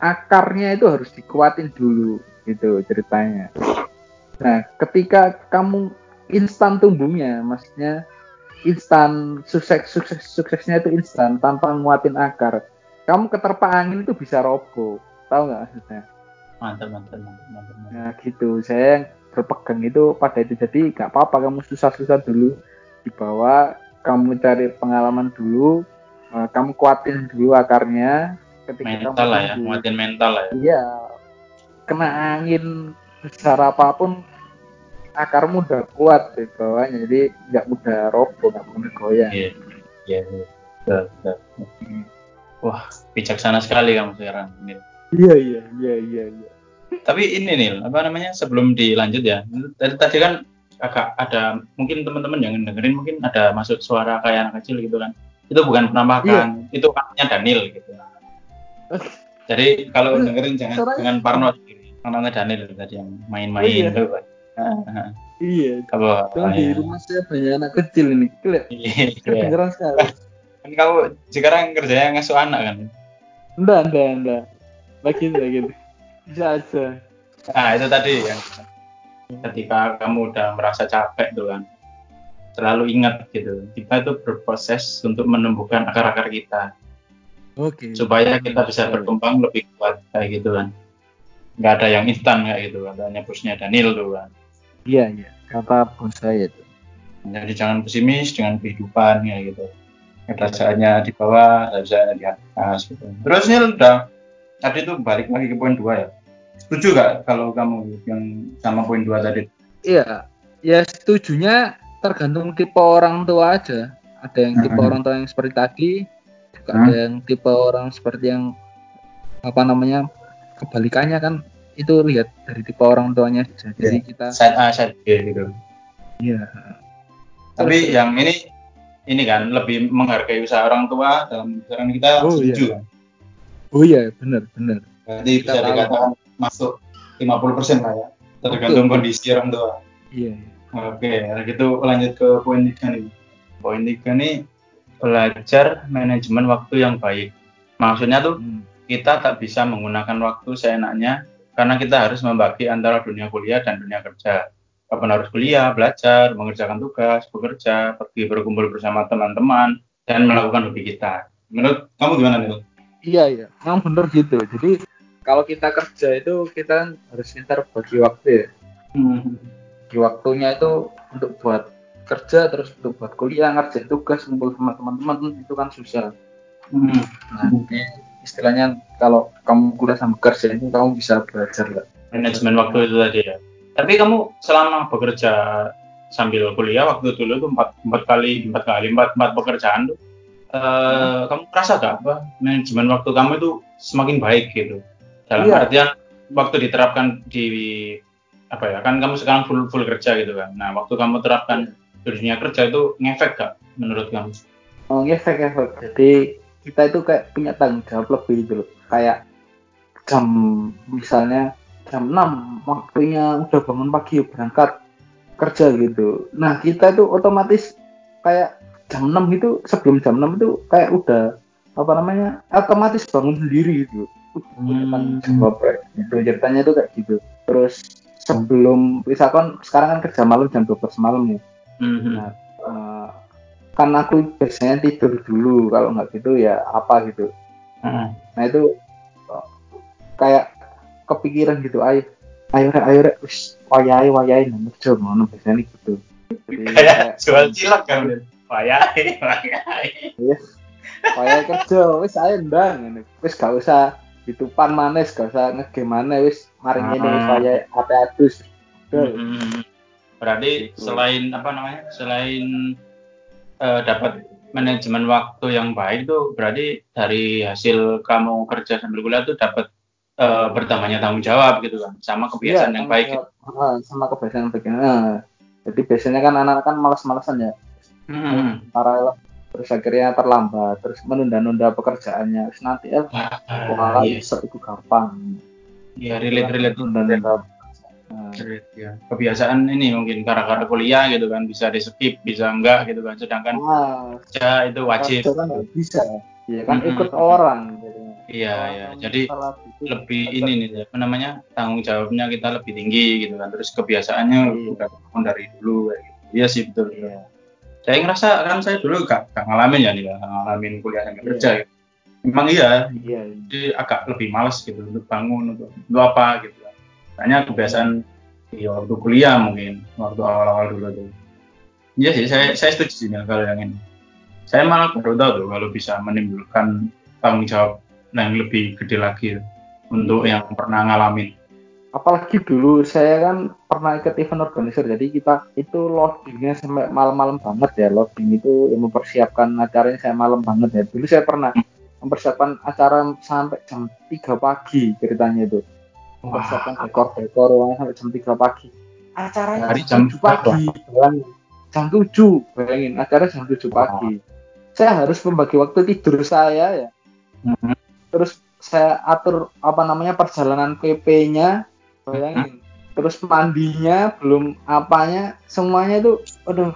akarnya itu harus dikuatin dulu gitu ceritanya. Nah, ketika kamu instan tumbuhnya, maksudnya instan sukses sukses suksesnya itu instan tanpa nguatin akar, kamu keterpa angin itu bisa roboh, tahu nggak maksudnya? Mantap mantap mantap mantap. Nah gitu, saya berpegang itu pada itu, jadi nggak apa-apa kamu susah-susah dulu, dibawa kamu cari pengalaman dulu, kamu kuatin dulu akarnya. Ketika mental lah ya, nguatin mental lah ya. Iya, kena angin besar apapun akarmu udah kuat di bawahnya, jadi nggak mudah roboh, nggak mudah goyang. Iya, iya, iya. Wah, bijaksana sekali kamu sekarang, Nil. Iya, iya, iya, iya. Ya. Tapi ini Nil, apa namanya? Sebelum dilanjut ya, tadi tadi kan agak ada, mungkin teman-teman yang dengerin mungkin ada masuk suara kayak anak kecil gitu kan. Itu bukan penampakan, iya. Itu kakaknya Daniel gitu. Jadi kalau dengerin jangan Sorang. jangan parno sendiri. Anaknya Daniel tadi yang main-main gitu. Oh, iya. Nah, iya, kalau di rumah saya banyak anak kecil ini, kalian kedengeran sekali. Kan kau sekarang kerjanya ngasuh anak kan? Enggak, enggak, enggak. Lagi lagi, bisa aja. Nah itu tadi yang ketika kamu udah merasa capek tuh kan, terlalu ingat gitu. Kita itu berproses untuk menumbuhkan akar-akar kita, okay. supaya kita bisa berkembang lebih kuat kayak gitu kan. Nggak ada yang instan kayak gitu, katanya bosnya Daniel tuh kan. Iya, iya. Kata bos saya itu. Jadi jangan pesimis dengan kehidupan kayak gitu. Ada saatnya di bawah, ada saatnya di atas gitu. Terus Nil, udah tadi tuh balik lagi ke poin dua ya. Setuju nggak kalau kamu yang sama poin dua tadi? Iya. Ya setujunya tergantung tipe orang tua aja. Ada yang tipe hmm. orang tua yang seperti tadi, juga hmm. ada yang tipe orang seperti yang apa namanya kebalikannya kan. Itu lihat dari tipe orang tuanya aja. Jadi yeah. kita side A, side B gitu. Iya. Tapi terus, yang ini ini kan lebih menghargai usaha orang tua dalam peran kita oh, setuju. Iya. Oh iya, benar, benar. Jadi kita bisa dikatakan masuk lima puluh persen lah ya, tergantung Betul. kondisi orang tua. Iya. Oke, kalau gitu lanjut ke poin tiga nih. Poin tiga nih belajar manajemen waktu yang baik. Maksudnya tuh hmm. kita tak bisa menggunakan waktu seenaknya. Karena kita harus membagi antara dunia kuliah dan dunia kerja. Kapan harus kuliah, belajar, mengerjakan tugas, bekerja, pergi berkumpul bersama teman-teman, dan melakukan hobi kita. Menurut kamu gimana nih? Iya, iya. Memang benar gitu. Jadi kalau kita kerja itu kita harus pintar bagi waktu ya. Hmm. Bagi waktunya itu untuk buat kerja, terus untuk buat kuliah, ngerjain tugas, kumpul sama teman-teman, itu kan susah. Hmm. Nah, hmm. istilahnya kalau kamu kuliah sama kerja itu kamu bisa belajar lah. Manajemen waktu itu tadi ya. Tapi kamu selama bekerja sambil kuliah waktu dulu itu empat kali empat pekerjaan tuh eh, hmm. kamu merasa gak apa manajemen waktu kamu itu semakin baik gitu. Dalam iya. artian waktu diterapkan di apa ya, kan kamu sekarang full full kerja gitu kan. Nah, waktu kamu terapkan di dunia kerja itu ngefek gak menurut kamu? Oh, ngefek ngefek. Jadi kita itu kayak punya tanggung jawab lebih gitu loh. Kayak jam misalnya jam enam waktunya udah bangun pagi berangkat kerja gitu. Nah, kita itu otomatis kayak jam enam itu sebelum jam enam itu kayak udah apa namanya? Otomatis bangun sendiri gitu. Udah jawab gitu. Ceritanya itu kayak gitu. Terus sebelum misalkan sekarang kan kerja malam jam dua belas malam ya. Mm-hmm. Nah, uh, kan aku biasanya tidur dulu, kalau nggak gitu ya apa gitu. Uh-huh. Nah itu kayak kepikiran gitu, ayo ayo ayo wayai wayai nomor jam nomor biasanya gitu. Jadi, kayak jual cilok kan, wayai wayai. Yes, wayai kerja, wis ayo ndang, wis gak usah ditupan manis, gak usah ngegemane, wis maring ini wis wayai ate adus. Berarti gitu. Selain apa namanya, selain Uh, dapat manajemen waktu yang baik itu berarti dari hasil kamu kerja sambil kuliah itu dapat uh, bertambahnya tanggung jawab gitu kan, sama kebiasaan ya, yang baik. Gitu. Sama kebiasaan yang baik. Nah, Jadi biasanya kan anak-anak kan malas-malasan ya. Mm-hmm. Paralel, terus akhirnya terlambat, terus menunda-nunda pekerjaannya. Terus nanti eh malah bisa itu gampang. Ya relate-relate menunda-nunda. Nah, ya. Kebiasaan ini mungkin gara-gara kuliah gitu kan, bisa di skip, bisa enggak gitu kan. Sedangkan kerja itu wajib. Kerja kan nggak bisa. Ya kan mm-hmm. ikut orang. Gitu. Iya, iya. Jadi lebih ini nih, apa namanya, tanggung jawabnya kita lebih tinggi gitu kan. Terus kebiasaannya udah iya. dari dulu kayak gitu. Iya sih betul. Iya. Saya ngerasa kan saya dulu gak, gak ngalamin ya nih, gak ngalamin kuliah sambil iya. kerja. Gitu. Memang iya. Iya. Jadi agak lebih malas gitu untuk bangun untuk, untuk apa gitu. Hanya kebiasaan ya waktu kuliah mungkin, waktu awal-awal dulu tuh. Iya sih, saya saya setuju sih kalau yang ini. Saya malah baru tahu tuh kalau bisa menimbulkan tanggung jawab yang lebih gede lagi tuh, untuk yang pernah ngalamin. Apalagi dulu saya kan pernah ikut event organizer, jadi kita itu loadingnya sampai malam-malam banget ya. Loading itu yang mempersiapkan acaranya saya malam banget ya. Dulu saya pernah mempersiapkan acara sampai jam tiga pagi ceritanya itu. Mempersiapkan dekor-dekor ruangnya sampai jam tiga pagi. Acaranya dari jam tujuh pagi. Jam tujuh, bayangin acaranya jam tujuh pagi. Saya harus membagi waktu tidur saya ya. Mm-hmm. Terus saya atur apa namanya perjalanan P P-nya, bayangin. Mm-hmm. Terus mandinya, belum apanya, semuanya itu aduh.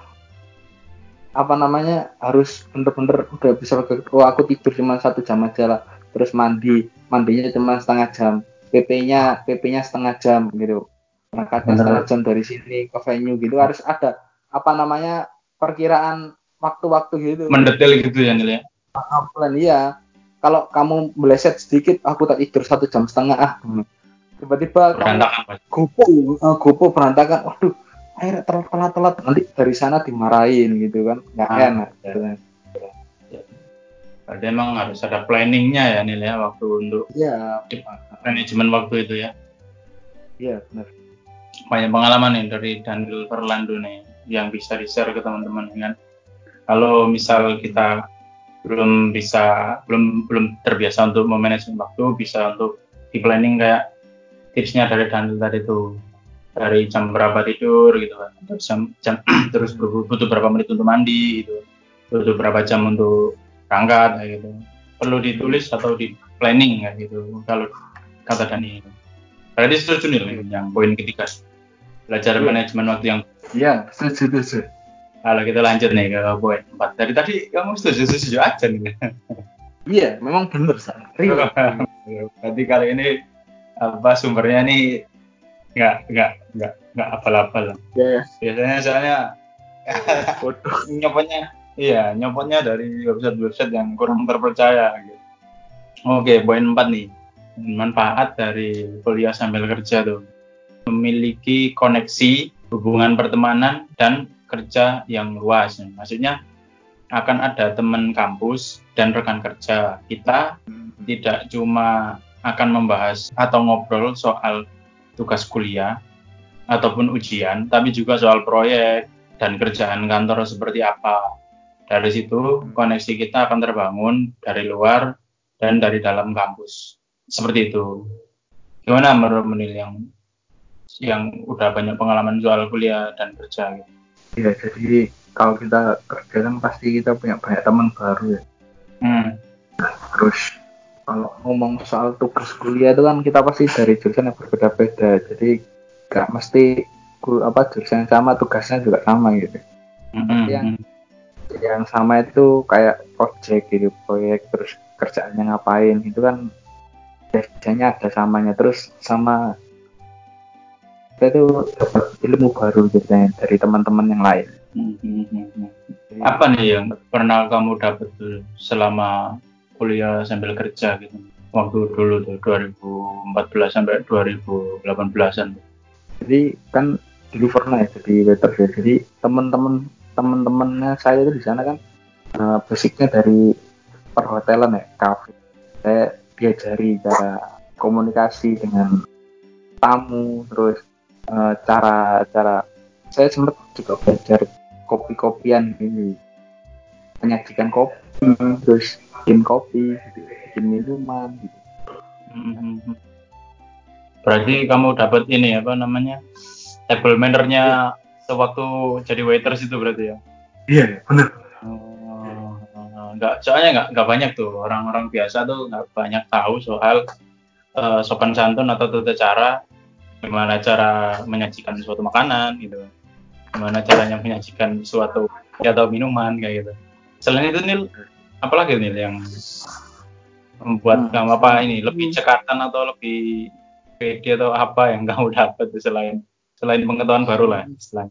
Apa namanya harus bener-bener udah bisa oh, aku tidur cuma satu jam aja lah. Terus mandi, mandinya cuma setengah jam. P P-nya, P P-nya setengah jam gitu. Berangkatnya setengah jam dari sini ke venue gitu harus ada apa namanya perkiraan waktu-waktu gitu. Mendetail gitu ya Nil ya. Plan iya. Kalau kamu meleset sedikit, aku tak tidur satu jam setengah ah. Tiba-tiba berantakan. Gopo, uh, gopo berantakan. Waduh, air telat-telat nanti dari sana dimarahin gitu kan. Enggak ah, enak. Ya. Berarti emang harus ada planningnya ya Nil ya waktu untuk ya, manajemen waktu itu ya. Iya benar. Banyak pengalaman nih dari Daniel Ferlando nih yang bisa di-share ke teman-teman kan. Kalau misal kita belum bisa belum belum terbiasa untuk memanajemen waktu, bisa untuk di planning kayak tipsnya dari Daniel tadi tuh, dari jam berapa tidur gitu kan, terus jam, jam terus butuh berapa menit untuk mandi gitu, butuh berapa jam untuk angkat kayak gitu. Perlu ditulis atau di planning kayak gitu kalau kata Dani. Berarti setuju nih yang poin ketiga, belajar yeah. manajemen waktu yang iya, yeah, setuju setuju. Kalau kita lanjut nih ke poin empat. Dari tadi kamu setuju setuju aja nih. Iya, yeah, memang benar saya. Berarti kali ini apa sumbernya nih enggak enggak enggak enggak abal-abal. Yeah. Biasanya soalnya bodoh nyopanya. Iya, nyopotnya dari website-website yang kurang terpercaya gitu. Oke, poin empat nih. Manfaat dari kuliah sambil kerja tuh. Memiliki koneksi, hubungan pertemanan, dan kerja yang luas. Maksudnya akan ada teman kampus dan rekan kerja. Kita hmm. tidak cuma akan membahas atau ngobrol soal tugas kuliah ataupun ujian, tapi juga soal proyek dan kerjaan kantor seperti apa. Dari situ koneksi kita akan terbangun dari luar dan dari dalam kampus. Seperti itu. Gimana menurut Menil yang yang udah banyak pengalaman soal kuliah dan kerja gitu? Iya, jadi kalau kita kerja kan pasti kita punya banyak teman baru ya. Hmm. Terus kalau ngomong soal tugas kuliah itu kan kita pasti dari jurusan yang berbeda-beda. Jadi gak mesti apa jurusan sama tugasnya juga sama gitu. Hmm. Yang yang sama itu kayak project gitu, proyek terus kerjaannya ngapain itu kan kerjanya ada samanya. Terus sama kita itu dapat ilmu baru ceritanya dari teman-teman yang lain. Jadi, apa nih yang pernah kamu dapat tuh selama kuliah sambil kerja gitu waktu dulu tuh dua ribu empat belas sampai dua ribu delapan belasan? Jadi kan dulu pernah ya jadi waiter ya, jadi teman-teman teman-temannya saya itu di sana kan uh, basicnya dari perhotelan ya, kafe. Saya diajari cara komunikasi dengan tamu, terus uh, cara-cara saya sempat juga belajar kopi-kopian ini, menyajikan kopi, terus bikin kopi, bikin minuman. Gitu. Mm-hmm. Berarti kamu dapat ini apa namanya table manner-nya. Sewaktu jadi waiters itu berarti ya? Iya, yeah, benar. Oh, enggak, soalnya enggak enggak banyak tuh orang-orang biasa tuh enggak banyak tahu soal uh, sopan santun atau tata cara, gimana cara menyajikan suatu makanan gitu. Gimana caranya menyajikan suatu ya, atau minuman kayak gitu. Selain itu Nil, apalagi Nil yang membuat hmm. kamu apa ini lebih cekatan atau lebih pede atau apa yang kamu dapat selain selain pengetahuan baru lah selain.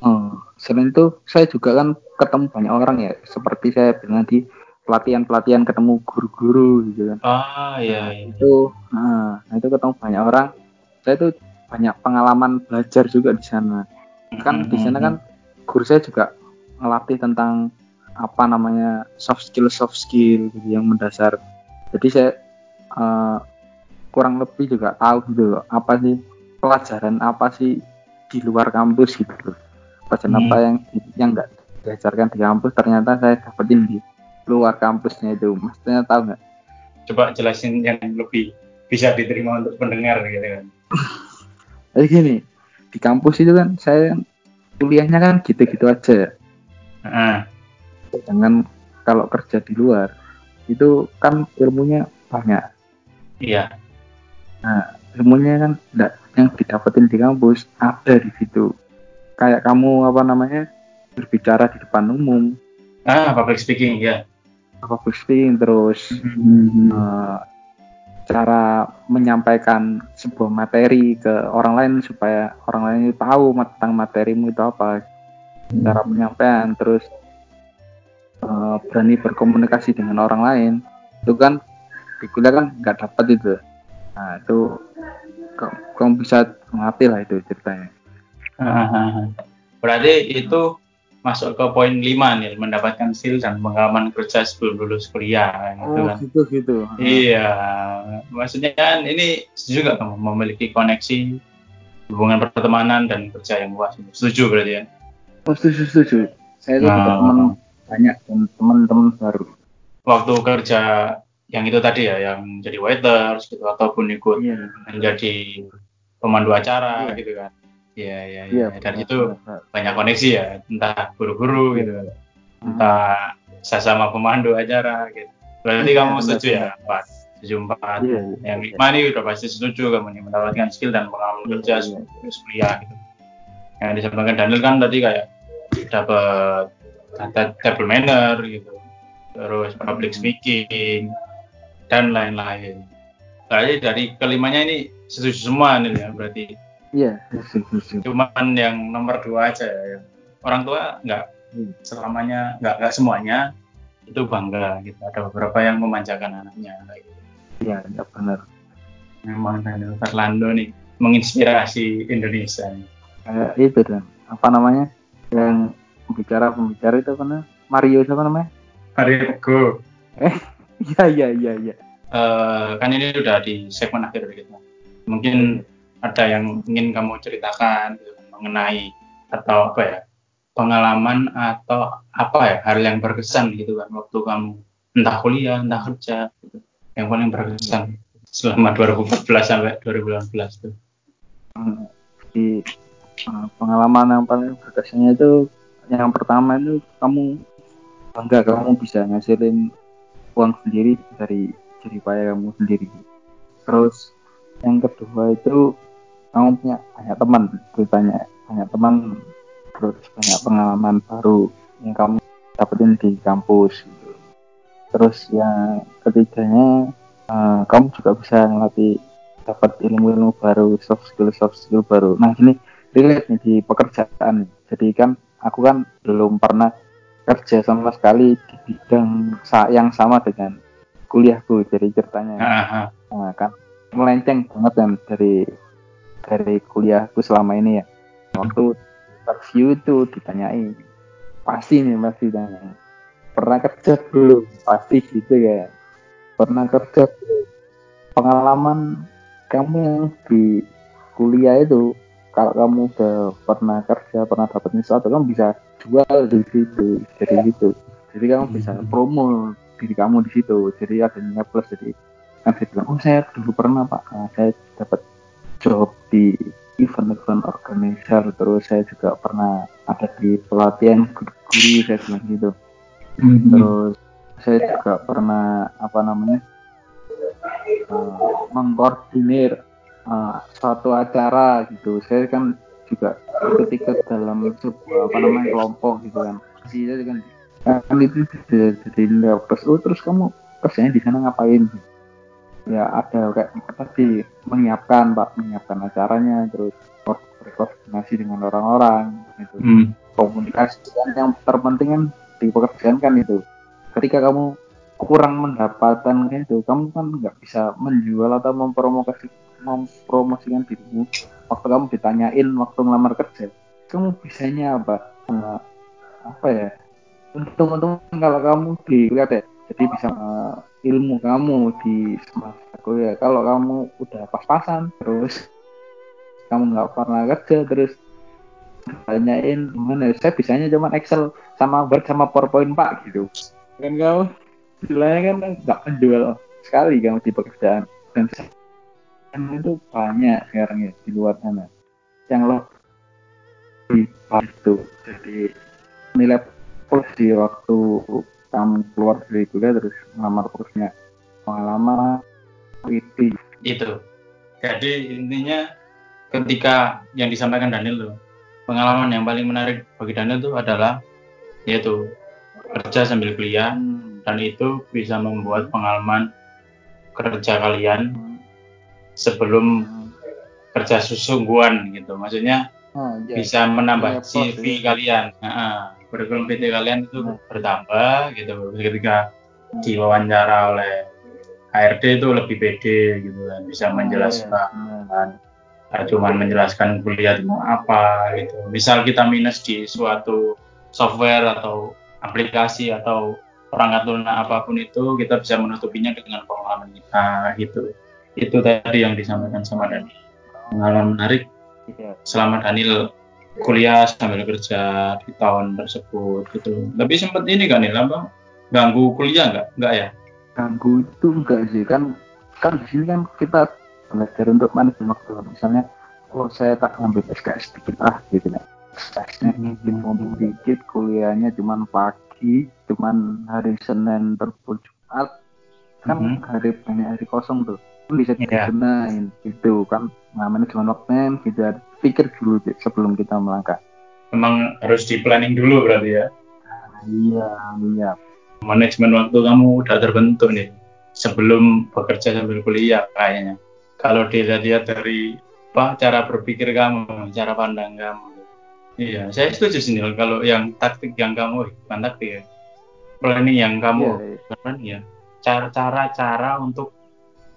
Hmm. Selain itu saya juga kan ketemu banyak orang ya, seperti saya bilang tadi pelatihan-pelatihan ketemu guru-guru gitu kan. Ah iya, iya. Nah, itu nah, itu ketemu banyak orang. Saya itu banyak pengalaman belajar juga di sana. Kan mm-hmm. di sana kan guru saya juga ngelatih tentang apa namanya soft skill soft skill gitu, yang mendasar. Jadi saya uh, kurang lebih juga tahu gitu loh, apa sih pelajaran apa sih di luar kampus gitu loh. Pelajaran hmm. apa yang yang nggak diajarkan di kampus ternyata saya dapetin di luar kampusnya itu. Maksudnya tahu nggak? Coba jelasin yang lebih bisa diterima untuk pendengar gitu kan. Jadi gini, di kampus itu kan saya kuliahnya kan gitu-gitu aja ya. Uh. Dengan kalau kerja di luar itu kan ilmunya banyak. Iya. Nah, ilmunya kan enggak yang didapetin di kampus ada di situ. Kayak kamu apa namanya berbicara di depan umum. Ah, public speaking ya. Public speaking terus mm-hmm. uh, cara menyampaikan sebuah materi ke orang lain supaya orang lain itu tahu tentang materimu itu apa. Cara penyampaian terus uh, berani berkomunikasi dengan orang lain. Itu kan di kuliah kan nggak dapat itu. Nah, itu kamu bisa mengerti lah itu ceritanya. Berarti itu masuk ke poin lima nih, mendapatkan skill dan pengalaman kerja sebelum lulus kuliah gitu. Oh, kan. Gitu gitu. Iya, maksudnya kan ini setuju nggak kamu memiliki koneksi hubungan pertemanan dan kerja yang luas. Setuju berarti ya? Oh, setuju setuju. Saya juga nah. teman banyak dan teman-teman baru. Waktu kerja yang itu tadi ya, yang jadi waiters gitu ataupun ikut yeah. menjadi pemandu acara yeah. gitu kan. Iya, iya, iya. Ya, dan benar, itu benar. Banyak koneksi ya, entah guru-guru gitu, entah hmm. sesama pemandu acara gitu. Berarti ya, kamu benar, setuju benar. Ya, empat, setuju empat. Ya, yang lima ya. Nih udah pasti setuju kamu nih mendapatkan skill dan pengalaman ya, kerja ya. Kuliah gitu. Yang disampaikan Daniel kan tadi kayak dapat table manner gitu, terus public speaking dan lain-lain. Berarti dari kelimanya ini setuju semua nih ya, berarti. Iya, cuman yang nomor dua aja ya. Orang tua nggak selamanya nggak nggak semuanya itu bangga gitu. Ada beberapa yang memanjakan anaknya kayak gitu. Iya, nggak benar. Memang Daniel Ferlando nih menginspirasi Indonesia. Kayak eh, itu dan apa namanya yang bicara pembicara itu pernah Mario siapa namanya? Mario Go. Eh, iya iya iya. Ya. Uh, kan ini udah di segmen akhir kita. Mungkin ada yang ingin kamu ceritakan gitu, mengenai atau apa ya pengalaman atau apa ya hal yang berkesan gitu kan waktu kamu entah kuliah entah kerja gitu. Yang paling berkesan selama dua ribu empat belas sampai dua ribu delapan belas tuh hmm, di uh, pengalaman yang paling berkesannya itu yang pertama itu kamu bangga kamu bisa ngasilin uang sendiri dari jeripaya kamu sendiri. Terus yang kedua itu kamu punya banyak teman, banyak banyak teman, terus banyak pengalaman baru yang kamu dapetin di kampus gitu. Terus yang ketiganya uh, kamu juga bisa ngelatih dapat ilmu-ilmu baru, soft skill soft skill baru. Nah ini relate nih di pekerjaan. Jadi kan aku kan belum pernah kerja sama sekali di bidang yang sama dengan kuliahku. Jadi ceritanya nah, kan melenceng banget kan dari dari kuliahku selama ini ya. Waktu interview itu ditanyain pasti nih masih ditanyain pernah kerja belum, pasti gitu ya, pernah kerja belum. Pengalaman kamu yang di kuliah itu kalau kamu udah pernah kerja pernah dapat sesuatu kamu bisa jual di situ dari situ. Jadi kamu bisa promo diri kamu di situ. Jadi ada nilai plus. Jadi kan saya bilang, oh saya dulu pernah pak, nah, saya dapat job di event-event organizer, terus saya juga pernah ada di pelatihan guru-guru saya bilang gitu. Mm-hmm. Terus saya juga pernah apa namanya uh, mengkoordinir uh, suatu acara gitu. Saya kan juga ikut-ikut dalam sebuah apa namanya kelompok gitu kan. Saya kan kan itu jadi lepas oh terus kamu kerjanya di sana ngapain? Ya ada kayak tadi menyiapkan pak menyiapkan acaranya, terus berkoordinasi dengan orang-orang gitu. Hmm. Komunikasi kan yang terpenting kan di pekerjaan kan itu. Ketika kamu kurang mendapatkan itu, kamu kan nggak bisa menjual atau mempromosikan mempromosikan dirimu. Waktu kamu ditanyain waktu ngelamar kerja, kamu bisanya apa? Uh, apa ya? Untung-untung kalau kamu dilihat ya, jadi bisa uh, ilmu kamu di semasa kuliah. Kalau kamu udah pas-pasan, terus kamu nggak pernah kerja, terus tanyain gimana? Saya bisanya cuma Excel sama Word sama PowerPoint pak gitu. Kan kamu istilahnya kan nggak menjual sekali kamu di pekerjaan. Dan itu banyak sekarang ya di luar sana yang lo di itu. Jadi nilai plus di waktu kamu keluar dari kuliah terus ngelamar terusnya pengalaman itu itu. Jadi intinya ketika yang disampaikan Daniel tuh, pengalaman yang paling menarik bagi Daniel tuh adalah yaitu kerja sambil kuliah, dan itu bisa membuat pengalaman kerja kalian sebelum kerja sesungguhan gitu. Maksudnya oh, iya. bisa menambah C V kalian. Nah, kurikulum vitae kalian itu hmm. bertambah gitu. Ketika diwawancara oleh H R D itu lebih pede gitu kan, bisa menjelaskan. Oh, iya. Cuman menjelaskan kuliah itu apa gitu. Misal kita minus di suatu software atau aplikasi atau perangkat lunak apapun itu, kita bisa menutupinya dengan pengalaman kita gitu. Itu tadi yang disampaikan sama Daniel. Pengalaman menarik selama Daniel kuliah sambil kerja di tahun tersebut gitu. Tapi sempat ini kan nih, Bang, ganggu kuliah enggak? Enggak ya? Ganggu itu enggak sih. Kan kan di sini kan kita belajar untuk manajemen waktu. Misalnya, oh saya tak ambil S K S sedikit ah gitu ya. S K S-nya ngomong sedikit, kuliahnya cuma pagi, cuma hari Senin terus Jumat. Kan mm-hmm. hari banyak hari kosong tuh. Bisa dikerjain yeah. gitu kan, nah, manajemen waktunya kita pikir dulu sebelum kita melangkah. Memang harus di planning dulu berarti ya? Iya, iya. Manajemen waktu kamu udah terbentuk nih sebelum bekerja sambil kuliah kayaknya. Kalau dilihat dari apa cara berpikir kamu, cara pandang kamu. Iya, saya setuju sih Nil, kalau yang taktik yang kamu, bukan taktik ya, planning yang kamu, yeah, yeah. cara-cara-cara untuk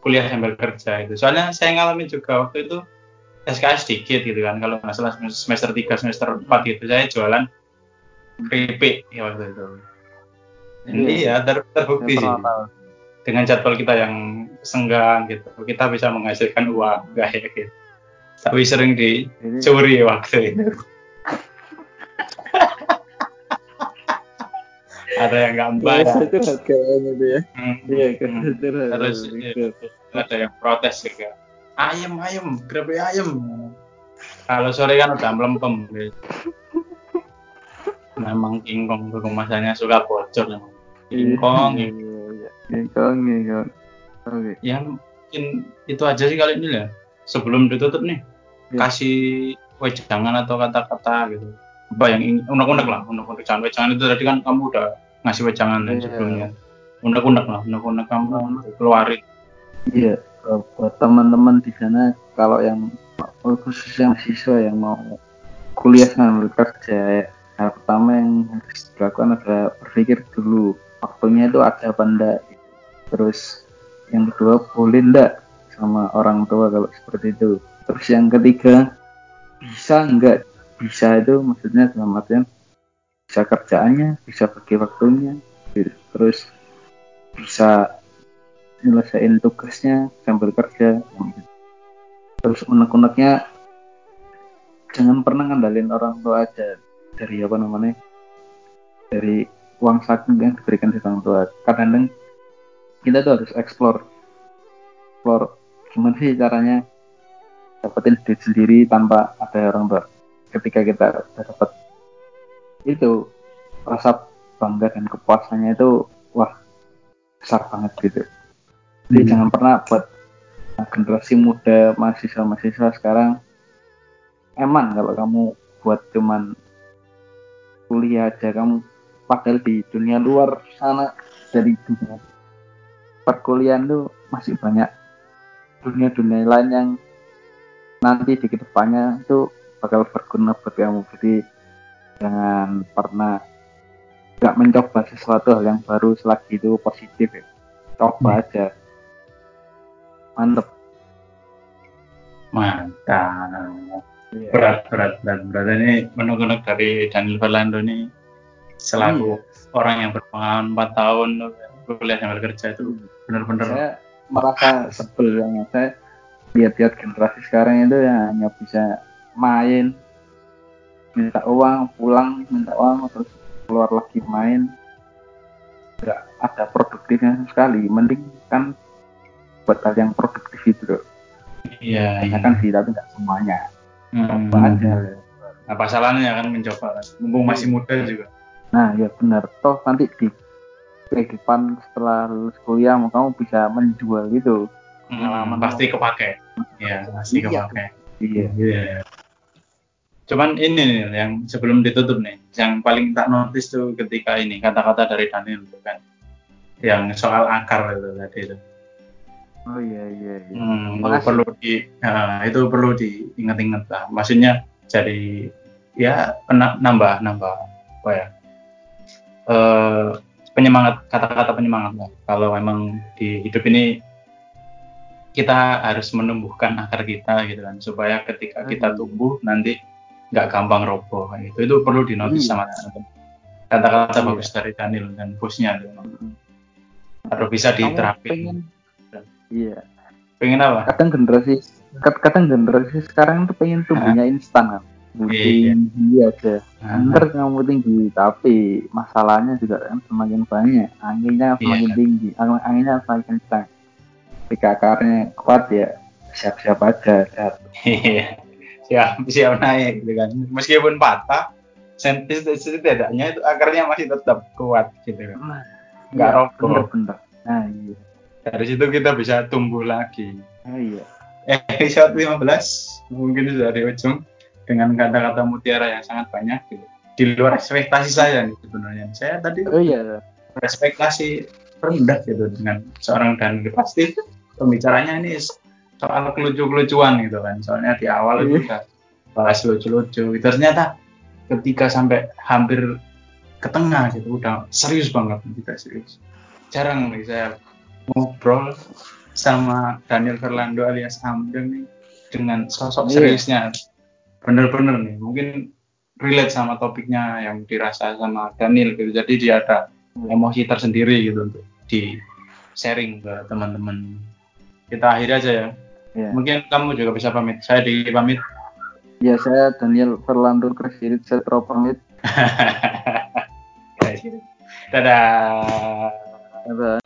kuliah sambil kerja itu. Soalnya saya ngalamin juga waktu itu S K S dikit gitu kan. Kalau nggak salah semester tiga, semester empat gitu. Saya jualan keripik ya waktu itu. Jadi ya, ya ter- terbukti sih. Dengan jadwal kita yang senggang gitu. Kita bisa menghasilkan uang kayak gitu. Tapi sering dicuri waktu itu. Ada yang nggak baik itu kayaknya tuh ya, iya kan terus ada yang protes juga, ayam ayam grabe ayam, kalau sore kan udah melempem gitu. Memang ingkong kemasannya suka bocor memang ingkong ingkong ingkong oke ya mungkin itu aja sih kali ini lah. Sebelum ditutup nih yeah. kasih wejangan atau kata-kata gitu apa yang ingin unek-unek lah unek-unek jangan wejangan itu tadi kan kamu udah ngasih wejangan yeah. sebelumnya unek-unek lah unek-unek kamu keluarin iya yeah. buat teman-teman di sana kalau yang khususnya mahasiswa yang mau kuliah sambil kerja, hal pertama yang harus dilakukan adalah berpikir dulu waktunya itu ada apa enggak. Terus yang kedua boleh enggak sama orang tua kalau seperti itu. Terus yang ketiga bisa enggak, bisa itu maksudnya dalam artian bisa kerjaannya, bisa bagi waktunya, terus bisa nyelesain tugasnya sambil kerja. Terus unek-uneknya jangan pernah ngandalin orang tua aja dari apa namanya dari uang saku yang diberikan dari orang tua. Kadang-kadang kita tuh harus explore explore gimana sih caranya dapetin duit sendiri tanpa ada orang tua. Ketika kita dapat itu, rasa bangga dan kepuasannya itu wah besar banget gitu. Jadi hmm. jangan pernah buat generasi muda mahasiswa-mahasiswa sekarang, emang kalau kamu buat cuman kuliah aja, kamu padahal di dunia luar sana dari dunia perkuliahan tuh masih banyak dunia-dunia lain yang nanti di kedepannya itu bakal berguna buat kamu. Jadi jangan pernah gak mencoba sesuatu hal yang baru selagi itu positif ya. Coba hmm. aja. Mantep. Mantap. Yeah. Berat, berat, berat, berat. Ini menurut dari Daniel Ferlando nih selalu yeah. orang yang berpengalaman empat tahun kuliah sambil kerja itu benar-benar. Saya merasa sebel banget. Saya lihat-lihat generasi sekarang itu yang hanya bisa main, minta uang, pulang, minta uang, terus keluar lagi main. Nggak ada produktifnya sekali. Mending kan buat hal yang produktif itu loh. Iya. Karena kan sih tapi nggak semuanya. Coba hmm. aja. Nah, pasalannya kan mencoba. Mumpung masih muda juga. Nah, ya benar. Toh nanti di kehidupan setelah lulus kuliah, kamu bisa menjual gitu. Hmm, pasti kepake. Iya, pasti kepake. Iya. Iya. Cuman ini nih yang sebelum ditutup nih, yang paling tak notice tuh ketika ini kata-kata dari Daniel kan, yang soal akar itu tadi itu. Oh iya iya. iya. Hmm, itu perlu di, nah, itu perlu diingat-ingat lah. Maksudnya jadi ya nambah nambah apa ya e, penyemangat, kata-kata penyemangat lah. Kalau memang di hidup ini kita harus menumbuhkan akar kita gitu kan, supaya ketika kita tumbuh nanti nggak gampang roboh. Itu itu perlu dinotis sama teman-teman. Kata-kata iya. bagus dari Daniel dan bosnya itu. Harus bisa diterapin. Iya. Pengen apa? Kadang generasi, kadang generasi sekarang tuh pengen tubuhnya instan kan. Buding dia aja. Ntar kamu tinggi, tapi masalahnya juga kan semakin banyak. Anginnya semakin iya. tinggi, anginnya semakin kencang. Ketika akarnya kuat ya siap-siap aja. Iya. Siap, siap naik gitu kan. Meskipun patah, setidaknya itu akarnya masih tetap kuat gitu kan. Enggak iya, roboh. Bener-bener. Nah, iya. Dari situ kita bisa tumbuh lagi. Oh iya. Episode lima belas mungkin sudah di ujung dengan kata-kata mutiara yang sangat banyak gitu. Di luar ekspektasi saya nih sebenarnya. Saya tadi oh iya. ekspektasi rendah gitu dengan seorang Daniel. Pasti pembicaranya ini soal kelucu-kelucuan gitu kan. Soalnya di awal itu udah bahas lucu-lucu. Ternyata ketika sampai hampir ke tengah gitu udah serius banget, kita serius. Jarang nih saya ngobrol sama Daniel Ferlando alias Amdeng nih dengan sosok yeah. seriusnya, bener-bener nih mungkin relate sama topiknya yang dirasa sama Daniel gitu, jadi dia ada emosi tersendiri gitu untuk di sharing ke teman-teman. Kita akhir aja ya yeah. mungkin kamu juga bisa pamit, saya Diki pamit ya, saya Daniel Ferlando Kresirit, saya terlalu pamit. Dadah.